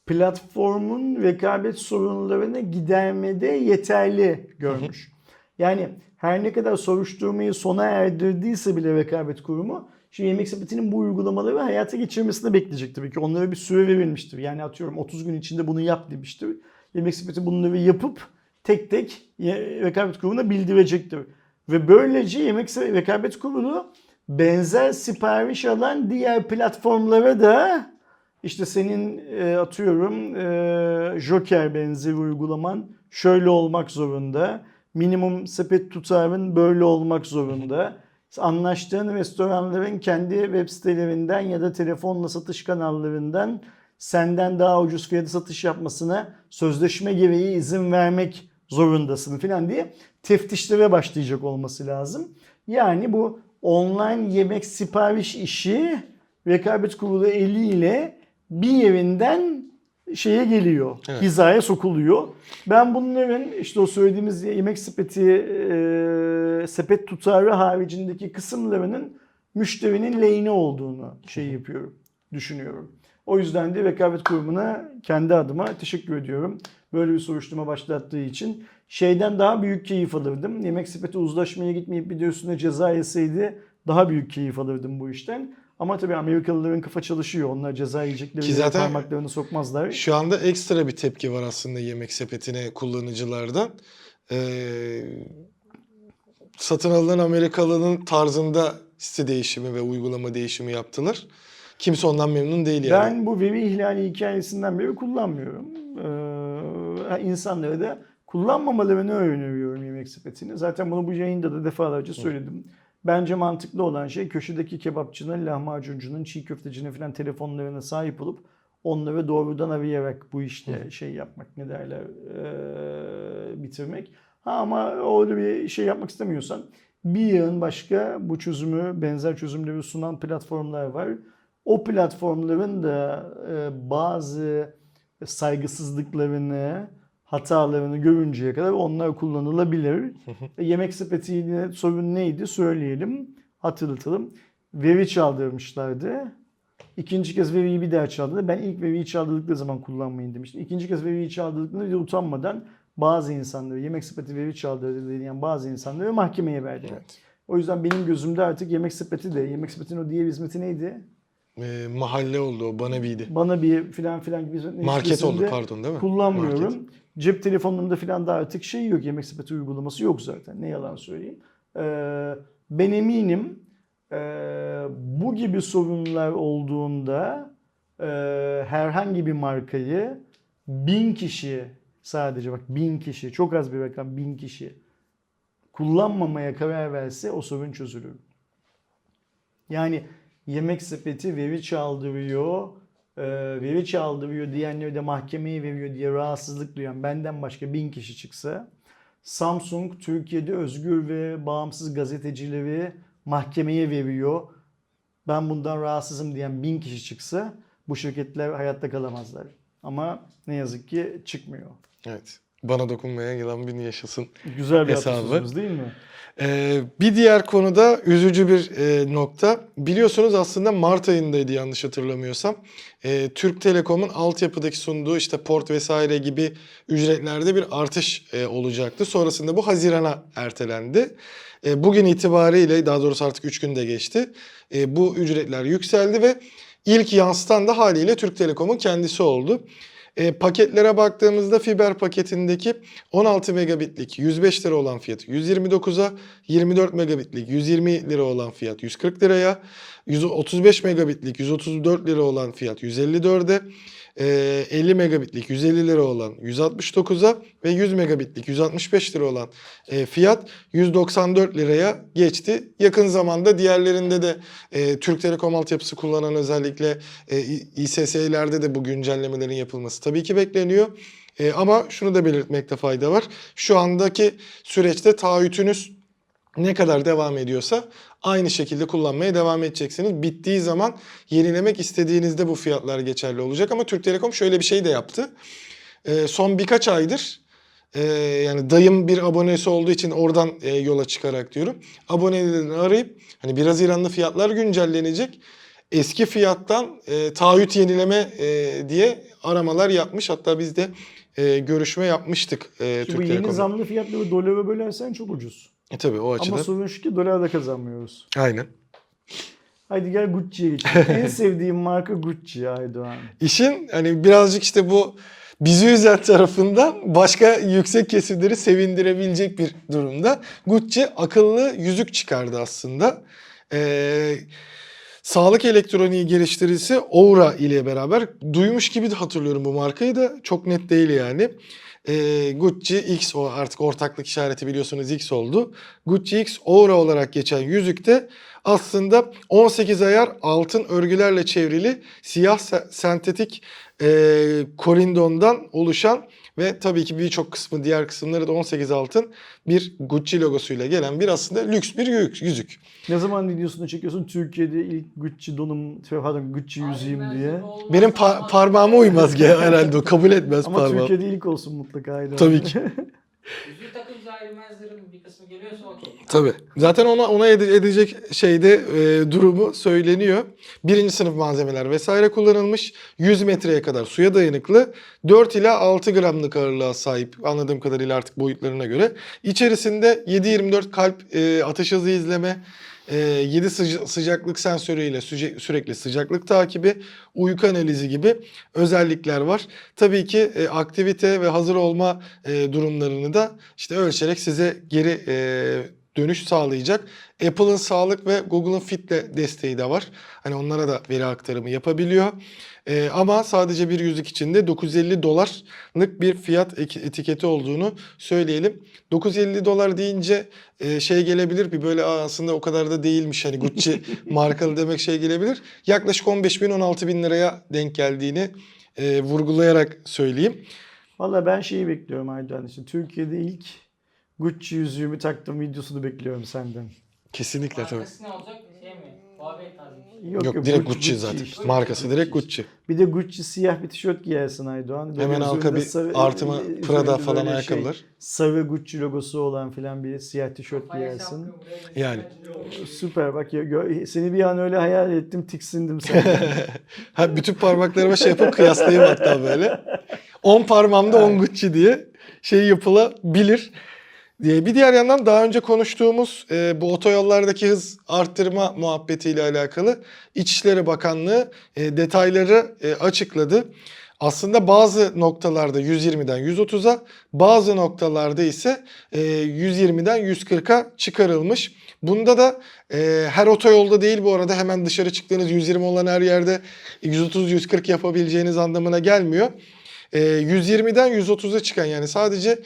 platformun rekabet sorunlarını gidermede yeterli görmüş. Yani her ne kadar soruşturmayı sona erdirdiyse bile Rekabet Kurumu, şimdi Yemek Sepeti'nin bu uygulamaları hayata geçirmesini bekleyecek tabii ki. Onlara bir süre verilmiştir. Yani atıyorum otuz gün içinde bunu yap demiştir. Yemek Sepeti bunları yapıp tek tek Rekabet Kurumu'na bildirecektir. Ve böylece Yemek Sepeti Rekabet Kurumu benzer sipariş alan diğer platformlara da işte senin atıyorum Joker benzeri uygulaman şöyle olmak zorunda, minimum sepet tutarın böyle olmak zorunda, anlaştığın restoranların kendi web sitelerinden ya da telefonla satış kanallarından senden daha ucuz fiyatı satış yapmasına sözleşme gereği izin vermek zorundasın falan diye teftişlere başlayacak olması lazım. Yani bu online yemek sipariş işi Rekabet Kurulu eliyle bir yerinden şeye geliyor, evet, hizaya sokuluyor. Ben bunların işte o söylediğimiz yemek sepeti, e, sepet tutarı haricindeki kısımlarının müşterinin lehine olduğunu şey yapıyorum, düşünüyorum. O yüzden de Rekabet Kurumu'na kendi adıma teşekkür ediyorum. Böyle bir soruşturma başlattığı için şeyden daha büyük keyif alırdım. Yemek sepeti uzlaşmaya gitmeyip bir de üstüne ceza yeseydi daha büyük keyif alırdım bu işten. Ama tabii Amerikalıların kafa çalışıyor. Onlar ceza yiyecekleri parmaklarını sokmazlar. Şu anda ekstra bir tepki var aslında Yemek Sepeti'ne kullanıcılardan. Ee, satın alınan Amerikalı'nın tarzında site değişimi ve uygulama değişimi yaptılar. Kimse ondan memnun değil yani. Ben bu veri ihlali hikayesinden beri kullanmıyorum. Ee, insanlara da kullanmamalarını öneriyorum Yemek Sepeti'ni. Zaten bunu bu yayında da defalarca söyledim. Hı. Bence mantıklı olan şey köşedeki kebapçının, lahmacuncunun, çiğ köftecinin falan telefonlarına sahip olup onları doğrudan arayarak bu işte şey yapmak, ne derler, ee, bitirmek. Ha ama orada bir şey yapmak istemiyorsan bir yığın başka bu çözümü, benzer çözümleri sunan platformlar var. O platformların da e, bazı saygısızlıklarını, hatalarını görünceye kadar onlar kullanılabilir. Yemek Sepeti'nin sorun neydi söyleyelim, hatırlatalım. Veri çaldırmışlardı. İkinci kez veriyi bir daha çaldırdı. Ben ilk veriyi çaldırdıkları zaman kullanmayın demiştim. İkinci kez veriyi çaldırdıklarında bir de utanmadan bazı insanları, Yemek Sepeti veri çaldırdı diyen bazı insanları mahkemeye verdiler. Evet. O yüzden benim gözümde artık Yemek Sepeti de, Yemek Sepeti'nin o diğer hizmeti neydi? E, mahalle oldu o, bana birdi. Bana bir filan filan gibi. Market oldu pardon değil mi? Kullanmıyorum. Market. Cep telefonumda filan da artık şey yok. Yemek Sepeti uygulaması yok zaten. Ne yalan söyleyeyim. Ee, ben eminim e, bu gibi sorunlar olduğunda e, herhangi bir markayı bin kişi sadece bak bin kişi çok az bir rakam bin kişi kullanmamaya karar verse o sorun çözülür. Yani Yemek Sepeti veri çaldırıyor, veri çaldırıyor diyenleri de mahkemeye veriyor diye rahatsızlık duyan benden başka bin kişi çıksa Samsung Türkiye'de özgür ve bağımsız gazetecileri mahkemeye veriyor, ben bundan rahatsızım diyen bin kişi çıksa bu şirketler hayatta kalamazlar. Ama ne yazık ki çıkmıyor. Evet. bana dokunmayan yılan bin yaşasın. Güzel bir atasözümüz değil mi? Ee, bir diğer konuda üzücü bir e, nokta. Biliyorsunuz aslında Mart ayındaydı yanlış hatırlamıyorsam. E, Türk Telekom'un altyapıdaki sunduğu işte port vesaire gibi ücretlerde bir artış e, olacaktı. Sonrasında bu Haziran'a ertelendi. E, bugün itibariyle, daha doğrusu artık üç günde geçti. E, bu ücretler yükseldi ve ilk yansıtan da haliyle Türk Telekom'un kendisi oldu. E, paketlere baktığımızda fiber paketindeki on altı megabitlik yüz beş lira olan fiyat yüz yirmi dokuza, yirmi dört megabitlik yüz yirmi lira olan fiyat yüz kırk liraya, yüz otuz beş megabitlik yüz otuz dört lira olan fiyat yüz elli dörde, e, elli megabitlik yüz elli lira olan yüz altmış dokuza ve yüz megabitlik yüz altmış beş lira olan e, fiyat yüz doksan dört liraya geçti. Yakın zamanda diğerlerinde de e, Türk Telekom altyapısı kullanan özellikle e, İ S S'lerde de bu güncellemelerin yapılması tabii ki bekleniyor. E, ama şunu da belirtmekte fayda var. Şu andaki süreçte taahhütünüz ne kadar devam ediyorsa aynı şekilde kullanmaya devam edeceksiniz. Bittiği zaman yenilemek istediğinizde bu fiyatlar geçerli olacak. Ama Türk Telekom şöyle bir şey de yaptı. E, son birkaç aydır e, yani dayım bir abonesi olduğu için oradan e, yola çıkarak diyorum. Abonelerini arayıp hani bir Haziran'da fiyatlar güncellenecek. Eski fiyattan e, taahhüt yenileme e, diye aramalar yapmış. Hatta biz de e, görüşme yapmıştık e, Türk Telekom'da. Yeni zamlı fiyatları dolara bölersen çok ucuz. E tabii o açıdan. Ama sorun şu ki dolar da kazanmıyoruz. Aynen. Haydi gel Gucci'ye geçelim. En sevdiğim marka Gucci Aydoğan. İşin hani birazcık işte bu bizi üzen tarafından başka yüksek kesimleri sevindirebilecek bir durumda. Gucci akıllı yüzük çıkardı aslında. Eee... Sağlık elektroniği geliştiricisi Aura ile beraber, duymuş gibi de hatırlıyorum bu markayı da çok net değil yani. E, Gucci X, o artık ortaklık işareti biliyorsunuz X oldu. Gucci X Aura olarak geçen yüzükte aslında on sekiz ayar altın örgülerle çevrili siyah sentetik e, korindondan oluşan ve tabii ki birçok kısmı, diğer kısımları da on sekiz altın bir Gucci logosuyla gelen bir aslında lüks bir yüzük. Ne zaman videosunu çekiyorsun? Türkiye'de ilk Gucci donum, pardon Gucci yüzüğüm diye. Benim pa- parmağıma uymaz herhalde o. Kabul etmez parmağım. Ama parmağım. Türkiye'de ilk olsun mutlaka. Aynen. Tabii ki. Yüzüğü takınca ayrılmazların bir kısmı geliyorsa okey. Tabii. Zaten ona ona edecek şeyde e, durumu söyleniyor. Birinci sınıf malzemeler vesaire kullanılmış. yüz metreye kadar suya dayanıklı. dört ila altı gramlık ağırlığa sahip. Anladığım kadarıyla artık boyutlarına göre. İçerisinde yedi yirmi dört kalp e, ateş hızı izleme, yedi sıcaklık sensörüyle sürekli sıcaklık takibi, uyku analizi gibi özellikler var. Tabii ki aktivite ve hazır olma durumlarını da işte ölçerek size geri dönüş sağlayacak. Apple'ın sağlık ve Google'ın Fit'le desteği de var. Hani onlara da veri aktarımı yapabiliyor. Ee, ama sadece bir yüzük içinde dokuz yüz elli dolarlık bir fiyat etiketi olduğunu söyleyelim. dokuz yüz elli dolar deyince e, şey gelebilir, bir böyle aslında o kadar da değilmiş hani Gucci markalı demek şey gelebilir. Yaklaşık on beş bin on altı bin liraya denk geldiğini e, vurgulayarak söyleyeyim. Valla ben şeyi bekliyorum Aydın. İşte Türkiye'de ilk Gucci yüzüğümü taktım videosunu bekliyorum senden. Kesinlikle. Markası tabii. Markası ne olacak? Şey mi? Huawei tarzı bir şey. Yok, yok, yok direkt Gucci, Gucci zaten. Gucci, markası direkt Gucci. Bir de Gucci siyah bir tişört giyersin Aydoğan. Hemen halka bir sarı, artıma Prada falan ayakkabılar. Şey, sarı Gucci logosu olan filan bir siyah tişört giyersin. Yani. Süper bak ya, seni bir an öyle hayal ettim, tiksindim senden. Ha, bütün parmaklarıma şey yapıp kıyaslayayım hatta böyle. on parmağımda on yani. Gucci diye şey yapılabilir. Bir diğer yandan daha önce konuştuğumuz e, bu otoyollardaki hız arttırma muhabbetiyle alakalı İçişleri Bakanlığı e, detayları e, açıkladı. Aslında bazı noktalarda yüz yirmiden yüz otuza, bazı noktalarda ise e, yüz yirmiden yüz kırka çıkarılmış. Bunda da e, her otoyolda değil bu arada, hemen dışarı çıktığınız yüz yirmi olan her yerde yüz otuz yüz kırk yapabileceğiniz anlamına gelmiyor. yüz yirmiden yüz otuza çıkan, yani sadece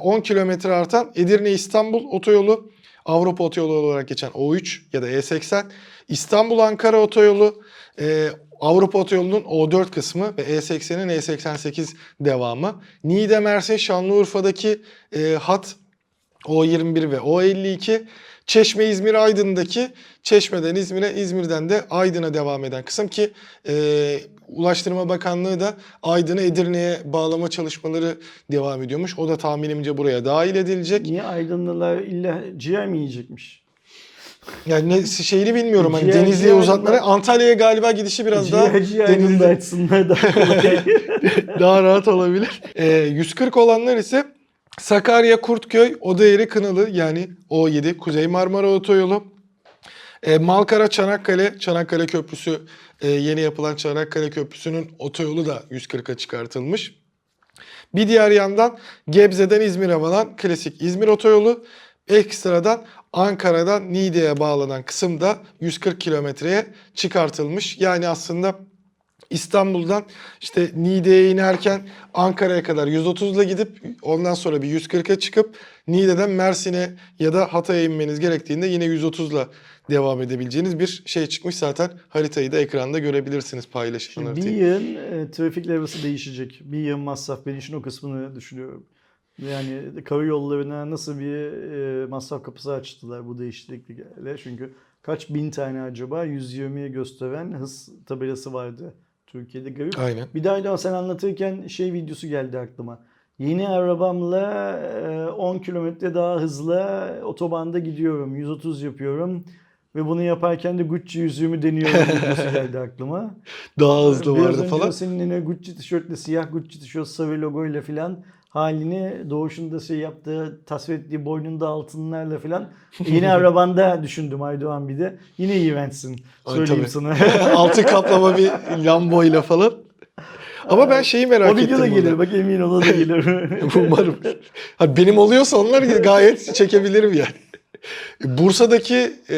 on kilometre artan Edirne-İstanbul otoyolu, Avrupa otoyolu olarak geçen O üç ya da E seksen, İstanbul-Ankara otoyolu, Avrupa otoyolunun O dört kısmı ve E seksenin E seksen sekiz devamı, Niğde-Mersin-Şanlıurfa'daki hat O yirmi bir ve O elli iki, Çeşme-İzmir-Aydın'daki Çeşme'den İzmir'e, İzmir'den de Aydın'a devam eden kısım ki Ulaştırma Bakanlığı da Aydın'ı Edirne'ye bağlama çalışmaları devam ediyormuş. O da tahminimce buraya dahil edilecek. Niye Aydınlılar illa ciğer mi yiyecekmiş? Yani ne şeyini bilmiyorum. Hani ciğer, Denizli'ye uzatmaları. Antalya'ya galiba gidişi biraz ciğer, daha... Ciğer Denizli'de açsınlar daha kolay. Daha rahat olabilir. E, yüz kırk olanlar ise Sakarya, Kurtköy, Odaeri, Kınalı yani O yedi, Kuzey Marmara Otoyolu. E, Malkara, Çanakkale, Çanakkale Köprüsü, e, yeni yapılan Çanakkale Köprüsü'nün otoyolu da yüz kırka çıkartılmış. Bir diğer yandan Gebze'den İzmir'e bağlanan klasik İzmir otoyolu, ekstradan Ankara'dan Niğde'ye bağlanan kısım da yüz kırk kilometreye çıkartılmış. Yani aslında İstanbul'dan işte Niğde'ye inerken Ankara'ya kadar yüz otuzla gidip ondan sonra bir yüz kırka çıkıp Niğde'den Mersin'e ya da Hatay'a inmeniz gerektiğinde yine yüz otuzla devam edebileceğiniz bir şey çıkmış. Zaten haritayı da ekranda görebilirsiniz paylaşılan haritayı. Bir yığın e, trafik levhası değişecek. Bir yığın masraf. Ben işin o kısmını düşünüyorum. Yani karayollarına nasıl bir e, masraf kapısı açtılar bu değişiklikle. Çünkü kaç bin tane acaba yüz yirmiyi gösteren hız tabelası vardı Türkiye'de, garip. Aynen. Bir daha sen anlatırken şey videosu geldi aklıma. Yeni arabamla e, on kilometre daha hızla otobanda gidiyorum. yüz otuz yapıyorum. Ve bunu yaparken de Gucci yüzüğümü deniyorum videosu geldi aklıma. Daha hızlı biraz vardı falan. Seninle Gucci tişörtle, siyah Gucci tişört, sarı logoyla filan halini doğuşunda şey yaptığı, tasvir ettiği boynunda altınlarla filan. Yine arabanda düşündüm Aydoğan bir de. Yine eventsin. Söyleyeyim Ay, sana. Altın kaplama bir Lambo'yla falan. Ama ben şeyi merak ettim. O video da gelir. Bak emin ol, o da gelir. Umarım. Benim oluyorsa onlar gayet çekebilirim yani. Bursa'daki e,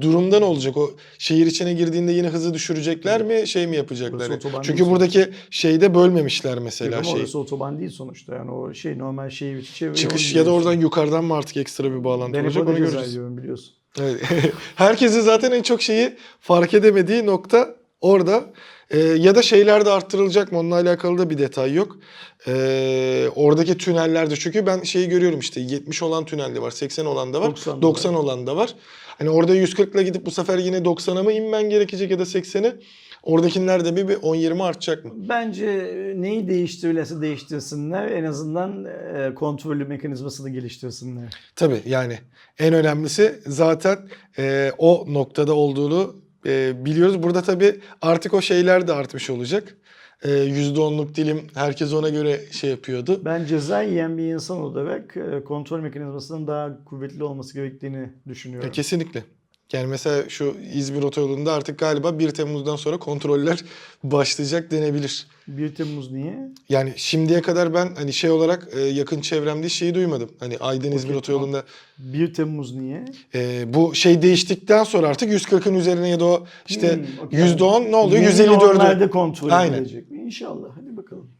durumdan olacak o, şehir içine girdiğinde yine hızı düşürecekler mi, şey mi yapacaklar? Çünkü buradaki şeyde bölmemişler mesela. Yok, şey. Orası otoban değil sonuçta yani, o şey normal şehir içi. Çıkış ya da oradan yukarıdan mı artık ekstra bir bağlantı ben olacak, onu göreceğiz. Biliyorsun. Evet. Herkesin zaten en çok şeyi fark edemediği nokta orada. E, ya da şeyler de arttırılacak mı? Onunla alakalı da bir detay yok. E, oradaki tünellerde, çünkü ben şeyi görüyorum işte yetmiş olan tünelde var, seksen olan da var, doksan, doksan olan da var. Hani orada yüz kırk ile gidip bu sefer yine doksana mı inmen gerekecek ya da seksene? Oradakiler de bir, bir on yirmi artacak mı? Bence neyi değiştirilirse değiştirsinler, en azından e, kontrollü mekanizmasını geliştirsinler. Tabii yani en önemlisi zaten e, o noktada olduğunu E, biliyoruz. Burada tabii artık o şeyler de artmış olacak. E, yüzde onluk dilim, herkes ona göre şey yapıyordu. Ben ceza yiyen bir insan olarak e, kontrol mekanizmasının daha kuvvetli olması gerektiğini düşünüyorum. E, kesinlikle. Yani mesela şu İzmir Otoyolu'nda artık galiba bir Temmuz'dan sonra kontroller başlayacak denebilir. bir Temmuz niye? Yani şimdiye kadar ben hani şey olarak e, yakın çevremde şeyi duymadım. Hani Aydın İzmir Otoyolu'nda. bir Temmuz niye? E, bu şey değiştikten sonra artık yüz kırkın üzerine ya da o işte hmm, okay. yüzde on ne oluyor? yüz elli dört'ü. Nerede kontrol edilecek mi? İnşallah. Hadi bakalım.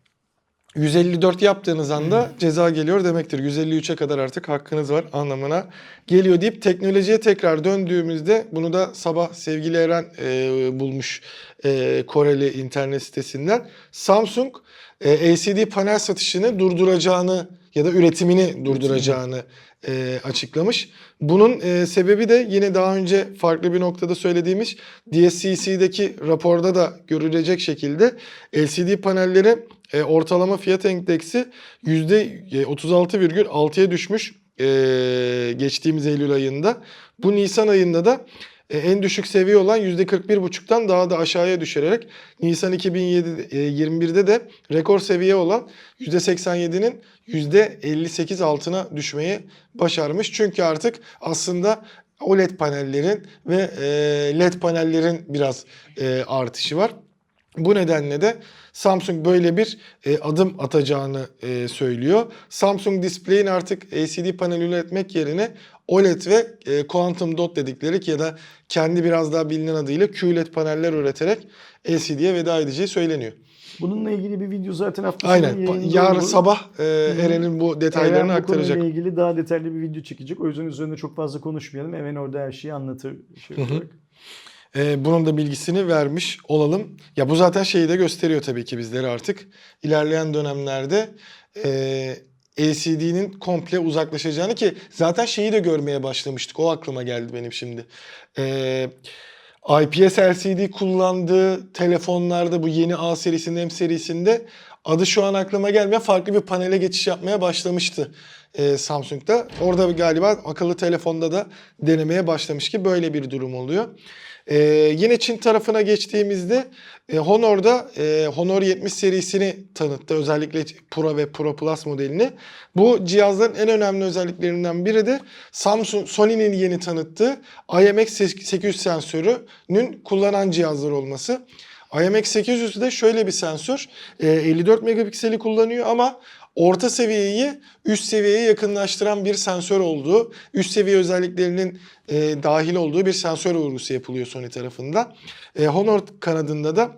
yüz elli dört yaptığınız anda hmm. ceza geliyor demektir. yüz elli üçe kadar artık hakkınız var anlamına geliyor deyip teknolojiye tekrar döndüğümüzde, bunu da sabah sevgili Eren e, bulmuş e, Koreli internet sitesinden. Samsung e, L C D panel satışını durduracağını ya da üretimini durduracağını e, açıklamış. Bunun e, sebebi de yine daha önce farklı bir noktada söylediğimiz D S C C'deki raporda da görülecek şekilde L C D panelleri E, ortalama fiyat endeksi yüzde otuz altı virgül altıya düşmüş e, geçtiğimiz Eylül ayında. Bu Nisan ayında da e, en düşük seviye olan yüzde kırk bir virgül beş'ten daha da aşağıya düşerek Nisan iki bin yirmi bir'de de rekor seviye olan yüzde seksen yedi'nin yüzde elli sekiz altına düşmeyi başarmış. Çünkü artık aslında O L E D panellerin ve e, L E D panellerin biraz e, artışı var. Bu nedenle de Samsung böyle bir e, adım atacağını e, söylüyor. Samsung Display'in artık L C D panel üretmek yerine O L E D ve e, Quantum Dot dedikleri ya da kendi biraz daha bilinen adıyla Q L E D paneller üreterek L C D'ye veda edeceği söyleniyor. Bununla ilgili bir video zaten hafta sonu yayınlanıyor. Aynen. Yarın sabah e, Eren'in bu detaylarını Eren bu aktaracak. Konuyla ilgili daha detaylı bir video çekecek. O yüzden üzerine çok fazla konuşmayalım. Eren orada her şeyi anlatır. Şey Ee, bunun da bilgisini vermiş olalım. Ya bu zaten şeyi de gösteriyor tabii ki bizleri artık. İlerleyen dönemlerde e, L C D'nin komple uzaklaşacağını, ki zaten şeyi de görmeye başlamıştık. O aklıma geldi benim şimdi. E, I P S L C D kullandığı telefonlarda bu yeni A serisinde, M serisinde adı şu an aklıma gelmiyor. Farklı bir panele geçiş yapmaya başlamıştı e, Samsung'da. Orada galiba akıllı telefonda da denemeye başlamış ki böyle bir durum oluyor. E, yine Çin tarafına geçtiğimizde e, Honor'da e, Honor yetmiş serisini tanıttı. Özellikle Pro ve Pro Plus modelini. Bu cihazların en önemli özelliklerinden biri de Samsung, Sony'nin yeni tanıttığı I M X sekiz yüz sensörünün kullanan cihazlar olması. I M X sekiz yüz'de şöyle bir sensör, elli dört megapikseli kullanıyor ama orta seviyeyi üst seviyeye yakınlaştıran bir sensör olduğu, üst seviye özelliklerinin e, dahil olduğu bir sensör vurgusu yapılıyor Sony tarafından. E, Honor kanadında da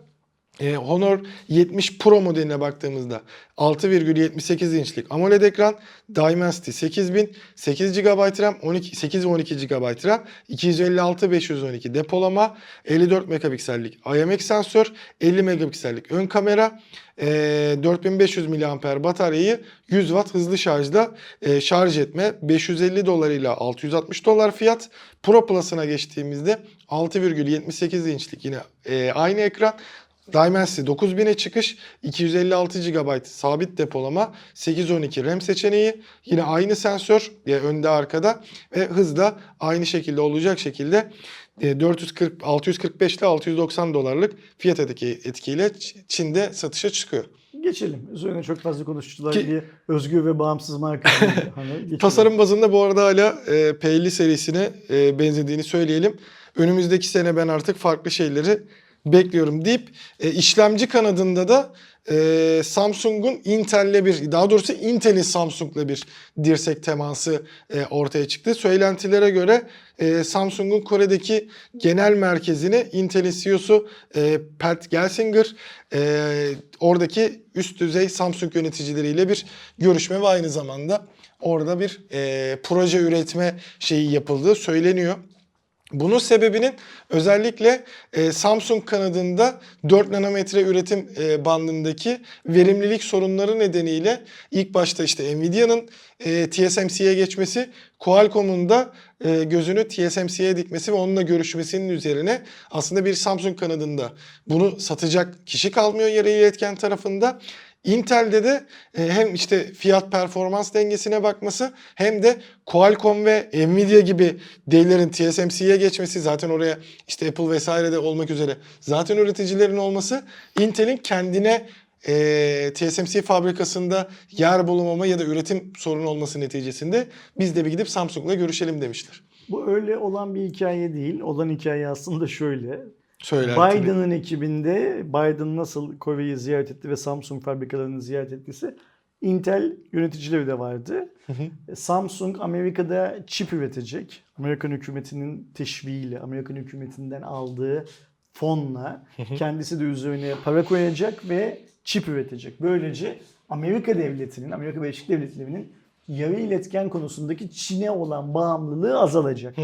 e, Honor yetmiş Pro modeline baktığımızda altı virgül yetmiş sekiz inçlik AMOLED ekran, Dimensity sekiz bin, sekiz gigabayt RAM, on iki, sekiz ve on iki gigabayt RAM, iki yüz elli altı beş yüz on iki depolama, elli dört megapiksellik I M X sensör, elli megapiksellik ön kamera, dört bin beş yüz miliamper bataryayı yüz watt hızlı şarjda şarj etme, beş yüz elli dolar ile altı yüz altmış dolar fiyat. Pro Plus'ına geçtiğimizde altı virgül yetmiş sekiz inçlik yine aynı ekran, Dimensity dokuz bin'e çıkış, iki yüz elli altı gigabayt sabit depolama, sekiz on iki RAM seçeneği, yine aynı sensör önde arkada ve hız da aynı şekilde olacak şekilde dört yüz kırk, altı yüz kırk beş ile altı yüz doksan dolarlık fiyat etkiyle Çin'de satışa çıkıyor. Geçelim. Üzerine çok fazla konuştular Ki, diye özgür ve bağımsız marka. Hani tasarım bazında bu arada hala e, P elli serisine e, benzediğini söyleyelim. Önümüzdeki sene ben artık farklı şeyleri bekliyorum deyip e, işlemci kanadında da e, Samsung'un Intel'le bir, daha doğrusu Intel'in Samsung'la bir dirsek teması e, ortaya çıktı. Söylentilere göre e, Samsung'un Kore'deki genel merkezini Intel'in C E O'su e, Pat Gelsinger e, oradaki üst düzey Samsung yöneticileriyle bir görüşme ve aynı zamanda orada bir e, proje üretme şeyi yapıldığı söyleniyor. Bunun sebebinin özellikle e, Samsung kanadında dört nanometre üretim e, bandındaki verimlilik sorunları nedeniyle ilk başta işte Nvidia'nın e, T S M C'ye geçmesi, Qualcomm'un da e, gözünü T S M C'ye dikmesi ve onunla görüşmesinin üzerine aslında bir Samsung kanadında bunu satacak kişi kalmıyor yerli iletken tarafında. Intel'de de hem işte fiyat performans dengesine bakması hem de Qualcomm ve Nvidia gibi devlerin T S M C'ye geçmesi, zaten oraya işte Apple vesaire de olmak üzere zaten üreticilerin olması, Intel'in kendine e, T S M C fabrikasında yer bulamama ya da üretim sorunu olması neticesinde biz de bir gidip Samsung'la görüşelim demişler. Bu öyle olan bir hikaye değil. Olan hikaye aslında şöyle. Biden'ın ekibinde, Biden nasıl Kore'yi ziyaret etti ve Samsung fabrikalarını ziyaret ettiyse Intel yöneticileri de vardı. Hı hı. Samsung Amerika'da çip üretecek. Amerikan hükümetinin teşviğiyle, Amerikan hükümetinden aldığı fonla hı hı. kendisi de üzerine para koyacak ve çip üretecek. Böylece Amerika devletinin, Amerika Birleşik Devletleri'nin yarı iletken konusundaki Çin'e olan bağımlılığı azalacak. Hı.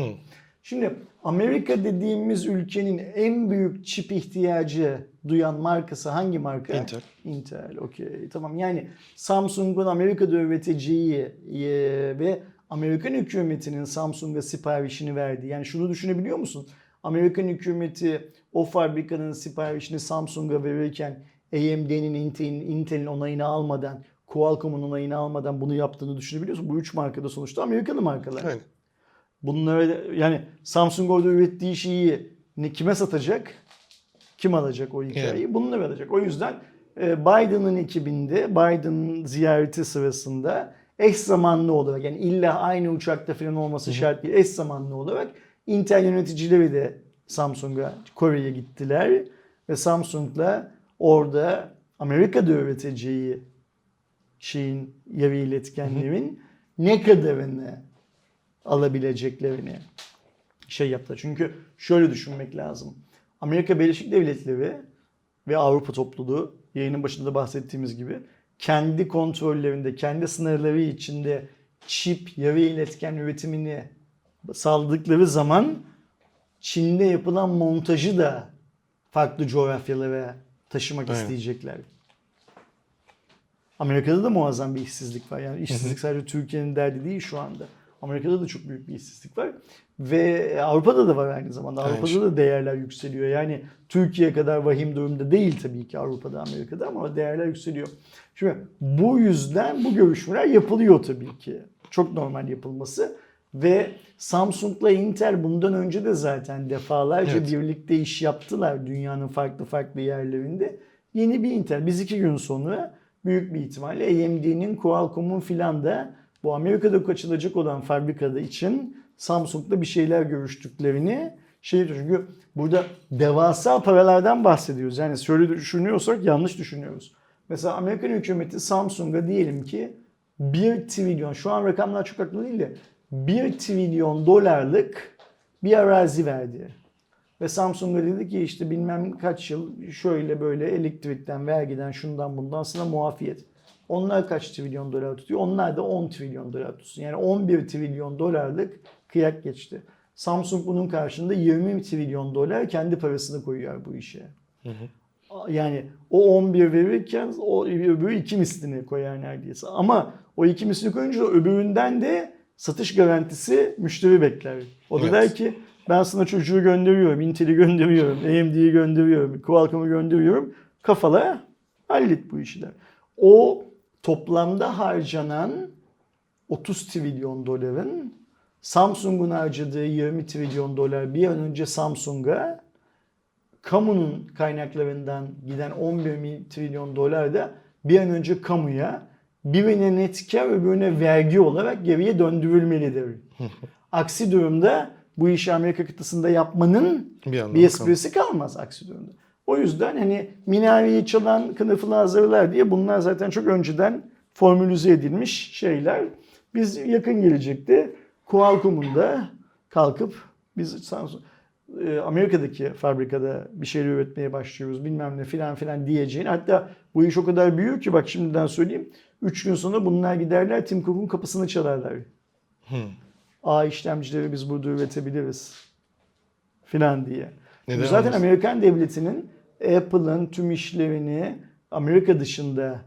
Şimdi Amerika dediğimiz ülkenin en büyük çip ihtiyacı duyan markası hangi marka? Intel. Intel, okey. Tamam, yani Samsung'un Amerika'da üreteceği ve Amerikan hükümetinin Samsung'a siparişini verdiği. Yani şunu düşünebiliyor musun? Amerikan hükümeti o fabrikanın siparişini Samsung'a verirken A M D'nin, Intel'in, Intel'in onayını almadan, Qualcomm'un onayını almadan bunu yaptığını düşünebiliyor musun? Bu üç markada sonuçta Amerikalı markalar. Aynen. Bunları, yani Samsung orada ürettiği şeyi ne, kime satacak? Kim alacak o hikayeyi? Evet. Bununla alacak. O yüzden Biden'ın ekibinde, Biden ziyareti sırasında eş zamanlı olarak, yani illa aynı uçakta falan olması şart değil, eş zamanlı olarak Intel yöneticileri de Samsung'a, Kore'ye gittiler ve Samsung'la orada Amerika'da üreteceği şeyin, yarı iletkenlerin ne kadarını alabileceklerini şey yaptı. Çünkü şöyle düşünmek lazım. Amerika Birleşik Devletleri ve Avrupa topluluğu, yayının başında bahsettiğimiz gibi, kendi kontrollerinde, kendi sınırları içinde çip, yarı iletken üretimini saldıkları zaman Çin'de yapılan montajı da farklı coğrafyalara taşımak Aynen. isteyecekler. Amerika'da da muazzam bir işsizlik var. Yani işsizlik sadece Türkiye'nin derdi değil şu anda. Amerika'da da çok büyük bir işsizlik var. Ve Avrupa'da da var aynı zamanda. Aynı Avrupa'da şey. da değerler yükseliyor. Yani Türkiye kadar vahim durumda değil tabii ki Avrupa'da, Amerika'da, ama değerler yükseliyor. Şimdi bu yüzden bu görüşmeler yapılıyor tabii ki. Çok normal yapılması. Ve Samsung'la Intel bundan önce de zaten defalarca evet. birlikte iş yaptılar dünyanın farklı farklı yerlerinde. Yeni bir Intel. Biz iki gün sonra büyük bir ihtimalle A M D'nin, Qualcomm'un filan da bu Amerika'da açılacak olan fabrikada için Samsung'la bir şeyler görüştüklerini şey, çünkü burada devasa paralardan bahsediyoruz. Yani şöyle düşünüyorsak yanlış düşünüyoruz. Mesela Amerikan hükümeti Samsung'a diyelim ki bir trilyon, şu an rakamlar çok haklı değil de bir trilyon dolarlık bir arazi verdi. Ve Samsung'a dedi ki işte bilmem kaç yıl şöyle böyle elektrikten, vergiden, şundan bundan sana muafiyet. Onlar kaç trilyon dolar tutuyor? Onlar da on trilyon dolar tutsun. Yani on bir trilyon dolarlık kıyak geçti. Samsung bunun karşılığında yirmi trilyon dolar kendi parasını koyuyor bu işe. Hı hı. Yani o on bir verirken o öbürü iki mislini koyar neredeyse. Ama o iki mislini koyunca öbüründen de satış garantisi müşteri bekler. O da evet. der ki ben sana çocuğu gönderiyorum, Intel'i gönderiyorum, A M D'yi gönderiyorum, Qualcomm'u gönderiyorum. Kafala hallet bu işler. O toplamda harcanan otuz trilyon doların Samsung'un harcadığı yirmi trilyon dolar bir an önce Samsung'a, kamunun kaynaklarından giden on bir trilyon dolar da bir an önce kamuya, birine net kar öbürüne vergi olarak geriye döndürülmelidir. Aksi durumda bu işi Amerika kıtasında yapmanın bir, bir esprisi kalmaz aksi durumda. O yüzden hani minareyi çalan kınıflı Azeriler diye bunlar zaten çok önceden formülize edilmiş şeyler. Biz yakın gelecekte Qualcomm'un da kalkıp biz Amerika'daki fabrikada bir şeyler üretmeye başlıyoruz bilmem ne filan filan diyeceğini. Hatta bu iş o kadar büyük ki bak şimdiden söyleyeyim. Üç gün sonra bunlar giderler Tim Cook'un kapısını çalarlar. Hmm. A işlemcileri biz burada üretebiliriz filan diye. Neden zaten anlarsın? Amerikan devletinin Apple'ın tüm işlerini Amerika dışında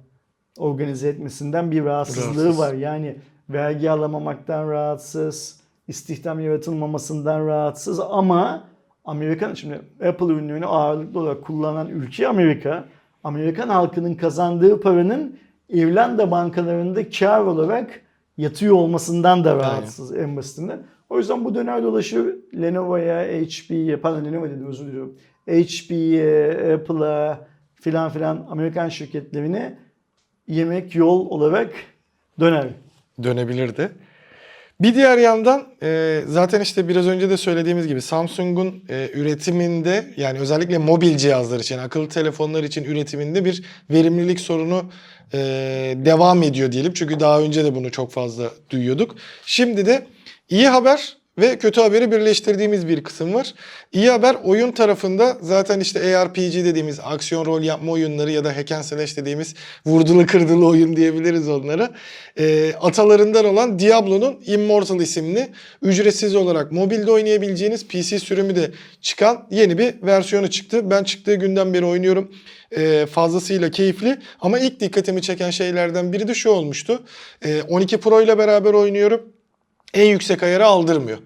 organize etmesinden bir rahatsızlığı rahatsız. var. Yani vergi alamamaktan rahatsız, istihdam yaratılmamasından rahatsız, ama Amerikan, şimdi Apple ürünlerini ağırlıklı olarak kullanan ülke Amerika, Amerikan halkının kazandığı paranın İrlanda bankalarında kar olarak yatıyor olmasından da rahatsız en basitinden. O yüzden bu döner dolaşır Lenovo'ya, H P'ye, pardon Lenovo dedim özür diliyorum. H P'ye, Apple'a filan filan Amerikan şirketlerine yemek yol olarak döner. Dönebilirdi. Bir diğer yandan zaten işte biraz önce de söylediğimiz gibi Samsung'un üretiminde, yani özellikle mobil cihazlar için, akıllı telefonlar için üretiminde bir verimlilik sorunu devam ediyor diyelim. Çünkü daha önce de bunu çok fazla duyuyorduk. Şimdi de iyi haber ve kötü haberi birleştirdiğimiz bir kısım var. İyi haber oyun tarafında zaten işte A R P G dediğimiz aksiyon rol yapma oyunları ya da hack and slash dediğimiz vurdulu kırdılı oyun diyebiliriz onlara. E, atalarından olan Diablo'nun Immortal isimli ücretsiz olarak mobilde oynayabileceğiniz P C sürümü de çıkan yeni bir versiyonu çıktı. Ben çıktığı günden beri oynuyorum. E, fazlasıyla keyifli, ama ilk dikkatimi çeken şeylerden biri de şu olmuştu. E, on iki Pro ile beraber oynuyorum. En yüksek ayarı aldırmıyor.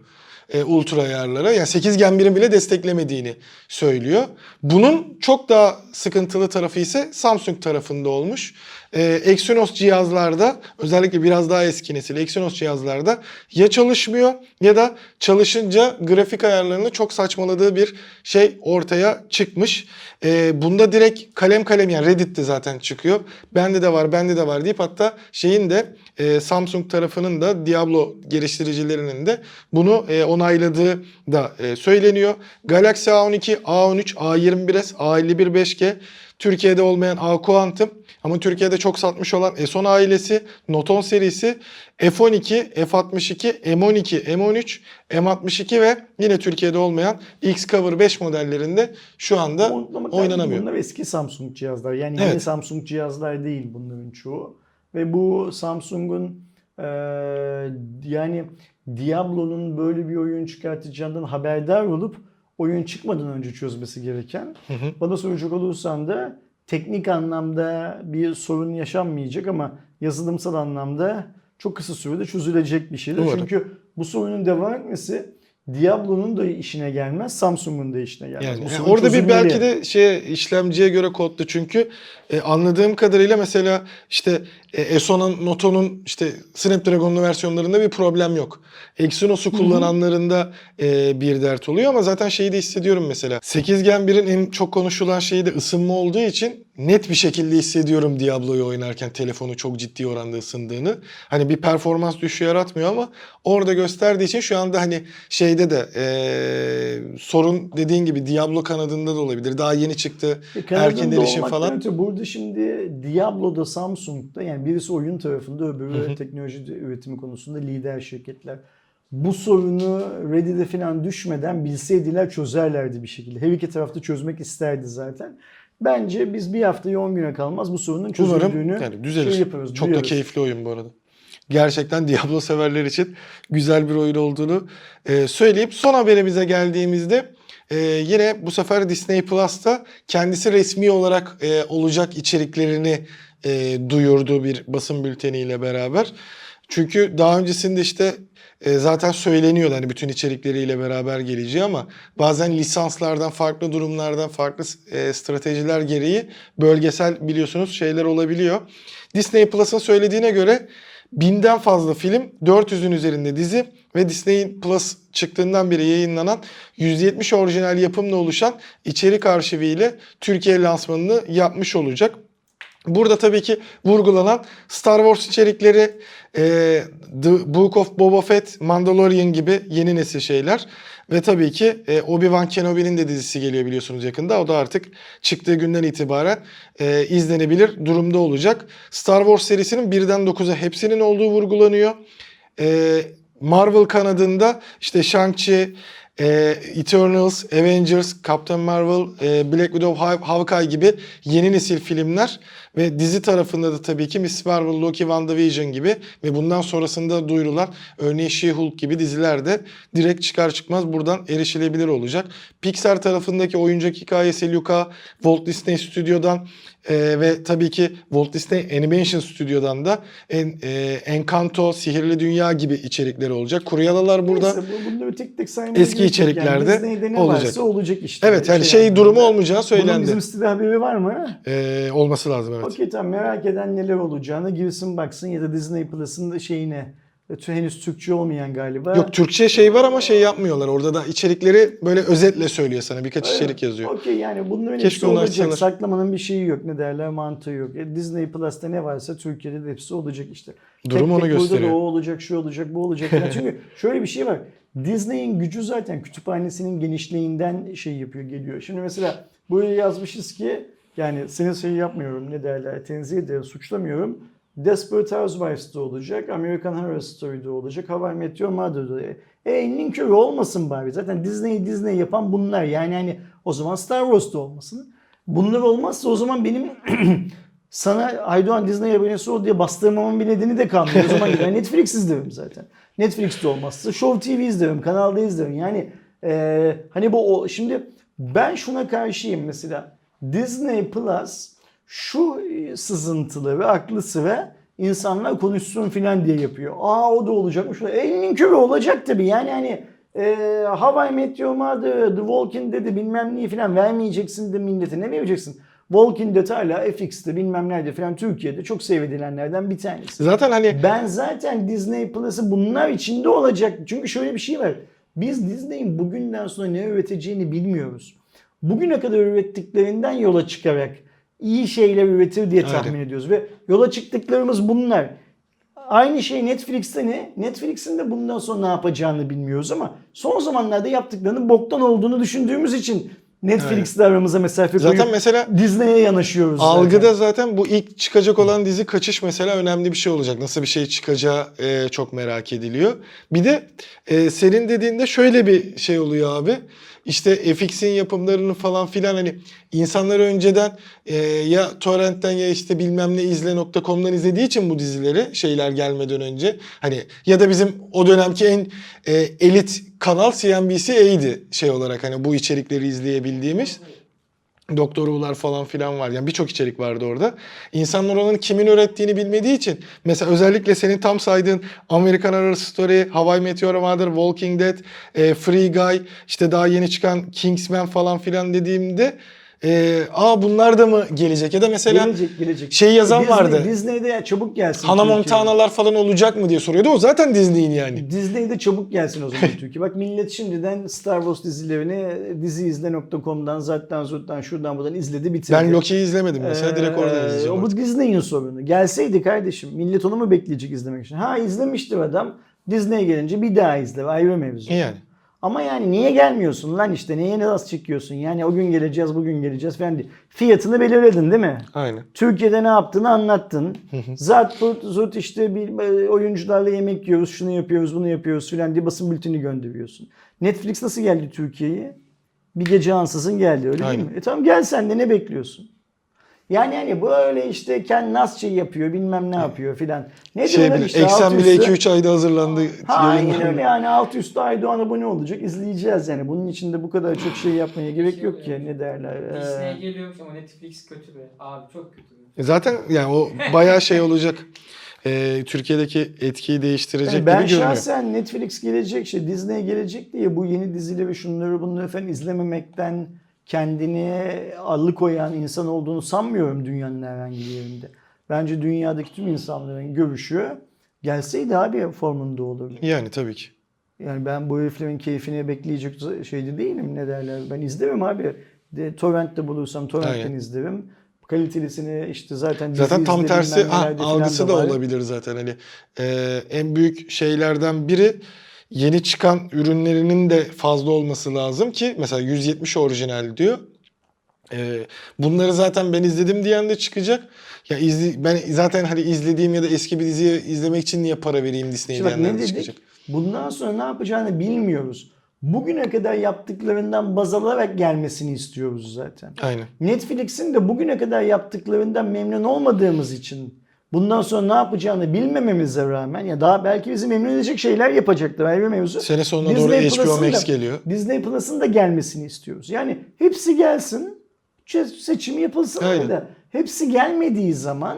E, ultra ayarlara. Yani sekiz Gen birin bile desteklemediğini söylüyor. Bunun çok daha sıkıntılı tarafı ise Samsung tarafında olmuş. E, Exynos cihazlarda, özellikle biraz daha eski nesil Exynos cihazlarda ya çalışmıyor ya da çalışınca grafik ayarlarını çok saçmaladığı bir şey ortaya çıkmış. E, bunda direkt kalem kalem, yani Reddit'te zaten çıkıyor. Bende de var, bende de var deyip hatta şeyin de e, Samsung tarafının da Diablo geliştiricilerinin de bunu e, onayladığı da e, söyleniyor. Galaxy A on iki, A on üç, A yirmi bir S, A elli bir beş G, Türkiye'de olmayan A Quantum, ama Türkiye'de çok satmış olan S on ailesi, Note on serisi, F on iki, F altmış iki, M on iki, M on üç, M altmış iki ve yine Türkiye'de olmayan X Cover beş modellerinde şu anda oynanamıyor. Bunlar eski Samsung cihazlar. Yani evet. yeni Samsung cihazlar değil bunların çoğu. Ve bu Samsung'un ee, yani Diablo'nun böyle bir oyun çıkartacağından haberdar olup oyun çıkmadan önce çözmesi gereken. Hı hı. Bana soracak olursan da teknik anlamda bir sorun yaşanmayacak ama yazılımsal anlamda çok kısa sürede çözülecek bir şeydir. Doğru. Çünkü bu sorunun devam etmesi Diablo'nun da işine gelmez, Samsung'un da işine gelmez. Yani, yani orada bir belki de şeye, işlemciye göre kodlu çünkü e, anladığım kadarıyla mesela işte e, Exynos'un, Noton'un işte Snapdragon'lu versiyonlarında bir problem yok. Exynos'u kullananlarında e, bir dert oluyor ama zaten şeyi de hissediyorum mesela. sekiz Gen bir'in en çok konuşulan şeyi de ısınma olduğu için net bir şekilde hissediyorum Diablo'yu oynarken telefonu çok ciddi oranda ısındığını. Hani bir performans düşüşü yaratmıyor ama orada gösterdiği için şu anda hani şeyde de ee, sorun dediğin gibi Diablo kanadında da olabilir. Daha yeni çıktı. E, erken erişim falan. Öte, burada şimdi Diablo'da, Samsung'da yani birisi oyun tarafında öbürü Hı-hı. teknoloji üretimi konusunda lider şirketler. Bu sorunu Ready'de falan düşmeden bilseydiler çözerlerdi bir şekilde. Her iki tarafta çözmek isterdi zaten. Bence biz bir haftaya on güne kalmaz bu sorunun çözüldüğünü yani düzelir. Şey yaparız. Çok duyuyoruz. Da keyifli oyun bu arada. Gerçekten Diablo severler için güzel bir oyun olduğunu söyleyip son haberimize geldiğimizde Ee, yine bu sefer Disney Plus'ta kendisi resmi olarak e, olacak içeriklerini e, duyurduğu bir basın bülteniyle beraber. Çünkü daha öncesinde işte e, zaten söyleniyordu hani bütün içerikleriyle beraber geleceği ama bazen lisanslardan, farklı durumlardan, farklı e, stratejiler gereği bölgesel biliyorsunuz şeyler olabiliyor. Disney Plus'ın söylediğine göre binden fazla film, dört yüzün üzerinde dizi ve Disney Plus çıktığından beri yayınlanan yüz yetmiş orijinal yapımla oluşan içerik arşiviyle Türkiye lansmanını yapmış olacak. Burada tabii ki vurgulanan Star Wars içerikleri, The Book of Boba Fett, Mandalorian gibi yeni nesil şeyler. Ve tabii ki Obi-Wan Kenobi'nin de dizisi geliyor biliyorsunuz yakında. O da artık çıktığı günden itibaren izlenebilir durumda olacak. Star Wars serisinin birden dokuza hepsinin olduğu vurgulanıyor. Marvel kanadında işte Shang-Chi, Eternals, Avengers, Captain Marvel, Black Widow, Hawkeye gibi yeni nesil filmler ve dizi tarafında da tabii ki Miss Marvel, Loki, WandaVision gibi ve bundan sonrasında duyurulan örneğin She-Hulk gibi diziler de direkt çıkar çıkmaz buradan erişilebilir olacak. Pixar tarafındaki oyuncak hikayesi Luca, Walt Disney Stüdyo'dan Ee, ve tabii ki Walt Disney Animation Stüdyo'dan da en, e, Encanto, Sihirli Dünya gibi içerikler olacak. Kuruyalalar burada eski içeriklerde yani olacak. olacak işte. Evet yani şey, şey durumu olmayacağı söylendi. Bunun bizim sitede haberi var mı? Ee, olması lazım evet. Okey tamam, merak eden neler olacağını girsin baksın ya da Disney Plus'ın da şeyine. Henüz Türkçe olmayan galiba. Yok Türkçe şey var ama şey yapmıyorlar. Orada da içerikleri böyle özetle söylüyor sana. Birkaç öyle içerik yazıyor. Okey yani bunun önemlisi olacak. Saklamanın bir şeyi yok. Ne derler, mantığı yok. E, Disney Plus'ta ne varsa Türkiye'de de hepsi olacak işte. Durum onu gösteriyor. Burada da o olacak, şu olacak, bu olacak. Yani çünkü şöyle bir şey var. Disney'in gücü zaten kütüphanesinin genişliğinden şey yapıyor, geliyor. Şimdi mesela buraya yazmışız ki yani seni şey yapmıyorum ne derler, tenzih ederim, suçlamıyorum. Desperate Housewives'da olacak, American Horror Story'de olacak, How I Met Your Mother'da. E'nin körü olmasın bari. Zaten Disney'i Disney yapan bunlar. Yani hani o zaman Star Wars'da olmasın. Bunlar olmazsa o zaman benim sana Aydoğan Disney abonesi ol diye bastırmamın bir nedeni de kalmıyor. O zaman yani Netflix izlerim zaten. Netflix'te olmazsa Show T V izlerim, kanalda izlerim. Yani e, hani bu o, şimdi ben şuna karşıyım mesela. Disney Plus şu sızıntılı ve aklı sıra insanlar konuşsun filan diye yapıyor. Aa o da olacakmış. Elinin körü olacak tabii. Yani hani e, How I Met Your Mother, The Walking Dead'i bilmem neyi filan vermeyeceksin de millete. Ne vereceksin? Walking Dead hala F X'te bilmem nerede filan Türkiye'de çok sevilenlerden bir tanesi. Zaten hani ben zaten Disney Plus'ı bunlar içinde olacak. Çünkü şöyle bir şey var. Biz Disney'in bugünden sonra ne üreteceğini bilmiyoruz. Bugüne kadar ürettiklerinden yola çıkarak iyi şeyler üretir diye tahmin Aynen. ediyoruz ve yola çıktıklarımız bunlar. Aynı şey Netflix'te ne? Netflix'in de bundan sonra ne yapacağını bilmiyoruz ama son zamanlarda yaptıklarının boktan olduğunu düşündüğümüz için Netflix'le aramıza mesafe koyup zaten mesela Disney'e yanaşıyoruz. Algıda zaten. zaten bu ilk çıkacak olan dizi Kaçış mesela önemli bir şey olacak. Nasıl bir şey çıkacağı e, çok merak ediliyor. Bir de e, senin dediğinde şöyle bir şey oluyor abi. İşte F X'in yapımlarını falan filan hani insanlar önceden e, ya torrentten ya işte bilmem ne izle nokta com'dan izlediği için bu dizileri şeyler gelmeden önce hani ya da bizim o dönemki en e, elit kanal C N B C'ydi şey olarak hani bu içerikleri izleyebildiğimiz. doktorular falan filan var. Yani birçok içerik vardı orada. İnsanlar onun kimin ürettiğini bilmediği için, mesela özellikle senin tam saydığın American Horror Story, Hawaii Meteor Mother, Walking Dead, e, Free Guy, işte daha yeni çıkan Kingsman falan filan dediğimde Ee, aa bunlar da mı gelecek? Ya da mesela gelecek, gelecek. Şey yazan Disney, vardı. Disney'de ya çabuk gelsin. Hannah Montana'lar falan olacak mı diye soruyordu. O zaten Disney'in yani. Disney'de çabuk gelsin o zaman Türkiye. Bak millet şimdiden Star Wars dizilerini diziizle nokta com'dan zaten zaten şuradan buradan izledi bitirdi. Ben Loki'yi izlemedim mesela. Ee, direkt oradan izleyeceğim. O bu Disney'in sorunu. Gelseydi kardeşim millet onu mu bekleyecek izlemek için? Ha izlemişti adam. Disney'e gelince bir daha izle. Ayrı mevzu. Yani. Ama yani niye gelmiyorsun lan işte? Niye nasıl çekiyorsun? Yani o gün geleceğiz, bugün geleceğiz falan diye. Fiyatını belirledin değil mi? Aynen. Türkiye'de ne yaptığını anlattın. Zat zut işte bir oyuncularla yemek yiyoruz, şunu yapıyoruz, bunu yapıyoruz falan diye basın bülteni gönderiyorsun. Netflix nasıl geldi Türkiye'ye? Bir gece ansızın geldi öyle Aynen. değil mi? E tamam gel sen de ne bekliyorsun? Yani hani böyle işte kendi nasıl şey yapıyor bilmem ne yapıyor filan. Ne şey diyorlar işte Eksen bile iki üç ayda hazırlandı. Ha yine öyle yani alt üstü Aydoğan abone olacak izleyeceğiz yani. Bunun için de bu kadar çok şey yapmaya gerek yok ki ne derler. Disney'e geliyormuş ama Netflix kötü be abi çok kötü be. Zaten yani o bayağı şey olacak. E, Türkiye'deki etkiyi değiştirecek yani gibi görünüyor. Ben şahsen Netflix gelecek şey Disney gelecek diye bu yeni dizileri ve şunları bunları efendim izlememekten kendini alıkoyan insan olduğunu sanmıyorum dünyanın herhangi bir yerinde. Bence dünyadaki tüm insanların görüşü gelseydi abi formunda olurdu. Yani tabii ki. Yani ben bu heriflerin keyfini bekleyecek şeyde değilim ne derler. Ben izlerim abi. De, torrent'te bulursam torrent'ten Aynen. izlerim. Kalitelisini işte zaten... Zaten tam tersi ha, algısı da, da olabilir zaten. Hani, e, en büyük şeylerden biri... Yeni çıkan ürünlerinin de fazla olması lazım ki mesela yüz yetmiş orijinal diyor. Ee, bunları zaten ben izledim diyen de çıkacak. Ya izli, ben zaten hani izlediğim ya da eski bir diziyi izlemek için niye para vereyim Disney'e diyenler de çıkacak. Bundan sonra ne yapacağını bilmiyoruz. Bugüne kadar yaptıklarından baz alarak gelmesini istiyoruz zaten. Aynen. Netflix'in de bugüne kadar yaptıklarından memnun olmadığımız için... Bundan sonra ne yapacağını bilmememize rağmen ya daha belki bizi memnun edecek şeyler yapacaktır ayrı mevzu. Sene sonuna Disney doğru H B O Max geliyor. Disney Plus'ın da gelmesini istiyoruz. Yani hepsi gelsin, seçimi yapılsın da. Hepsi gelmediği zaman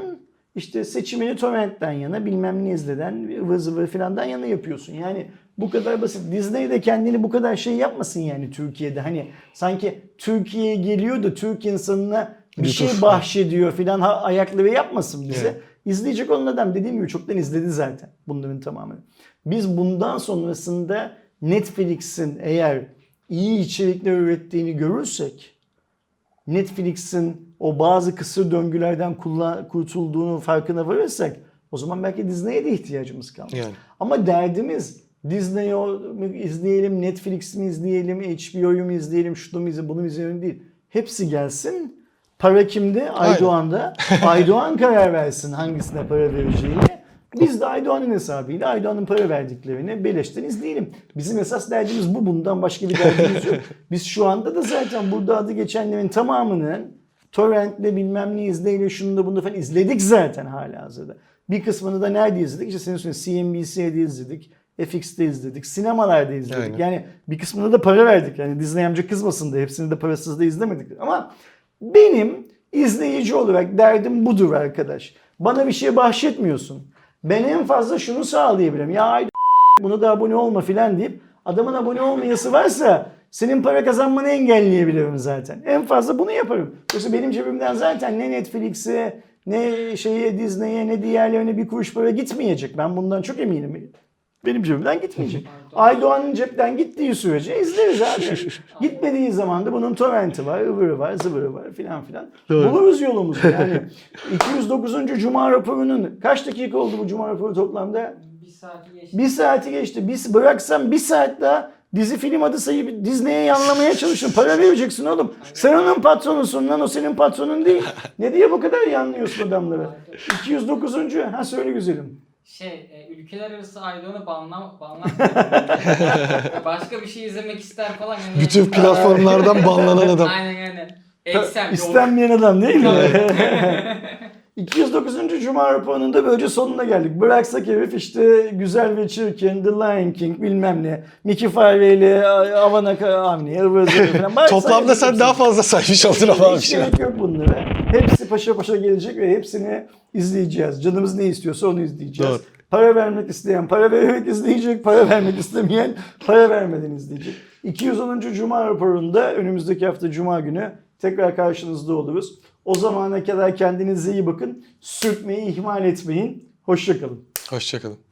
işte seçimini torrentten yana, bilmem ne izleden, ıvır zıvır filandan yana yapıyorsun. Yani bu kadar basit. Disney de kendini bu kadar şey yapmasın yani Türkiye'de. Hani sanki Türkiye'ye geliyor da Türk insanına bir şey bahşediyor filan ayakları yapmasın bize. Evet. İzleyecek olan adam dediğim gibi çoktan izledi zaten bunların tamamını. Biz bundan sonrasında Netflix'in eğer iyi içerikler ürettiğini görürsek Netflix'in o bazı kısır döngülerden kurtulduğunu farkına varırsak o zaman belki Disney'e de ihtiyacımız kalmaz. Yani. Ama derdimiz Disney'i izleyelim, Netflix'i mi izleyelim, H B O'yu mu izleyelim, şunu mu izleyelim, bunu mu izleyelim değil. Hepsi gelsin. Para kimde? Aydoğan'da. Aydoğan karar versin hangisine para vereceğini. Biz de Aydoğan'ın hesabıyla Aydoğan'ın para verdiklerini beleşten izleyelim. Bizim esas derdimiz bu. Bundan başka bir derdimiz yok. Biz şu anda da zaten burada adı geçenlerin tamamının torrentle bilmem ne izleyle şunu da bunu da falan izledik zaten hala hazırda. Bir kısmını da nerede izledik? İşte senin söylediğin C N B C'de izledik. F X'te izledik. Sinemalarda izledik. Aynen. Yani bir kısmına da para verdik. Yani Disney amca kızmasın da hepsini de parasız da izlemedik. Ama benim izleyici olarak derdim budur arkadaş. Bana bir şey bahşetmiyorsun. Ben en fazla şunu sağlayabilirim. Ya Aydın buna da abone olma filan deyip adamın abone olmayası varsa senin para kazanmanı engelleyebilirim zaten. En fazla bunu yaparım. Yoksa benim cebimden zaten ne Netflix'e ne şeye Disney'e ne diğerlerine bir kuruş para gitmeyecek. Ben bundan çok eminim. Benim cebimden gitmeyecek. Aydoğan'ın cepten gittiği sürece izleriz abi. Gitmediği zaman da bunun torrenti var, ıvırı var, zıvırı var filan filan. Doğru. Buluruz yolumuzu yani. iki yüz dokuzuncu Cuma raporunun kaç dakika oldu bu Cuma raporu toplamda? Bir saati geçti. Bir saati geçti. Bir, bıraksam bir saat daha dizi film adı sayıp Disney'e yanlamaya çalışın. Para vereceksin oğlum. Sen onun patronusun lan o senin patronun değil. Ne diye bu kadar yanlıyorsun adamları? iki yüz dokuzuncu Ha söyle güzelim. Şey, ülkeler arası Aydoğan'ı banlam, banlam. Başka bir şey izlemek ister falan. Yani bütün platformlardan banlanan adam. Aynen aynen. Eksen, istenmeyen adam değil mi? iki yüz dokuzuncu Cuma raporununda böylece sonuna geldik. Bıraksak herif işte güzel ve çirkin, The Lion King bilmem ne, Mickey Farvey'li, Avana Kavni, toplamda sen kimsin? Daha fazla saymış oldun ama. Hiç gerek yok bunlara. Hepsi paşa paşa gelecek ve hepsini izleyeceğiz. Canımız ne istiyorsa onu izleyeceğiz. Doğru. Para vermek isteyen para vererek izleyecek, para vermek istemeyen para vermeden izleyecek. iki yüz onuncu Cuma raporunda önümüzdeki hafta Cuma günü tekrar karşınızda oluruz. O zamana kadar kendinize iyi bakın. Sürtmeyi ihmal etmeyin. Hoşça kalın. Hoşça kalın.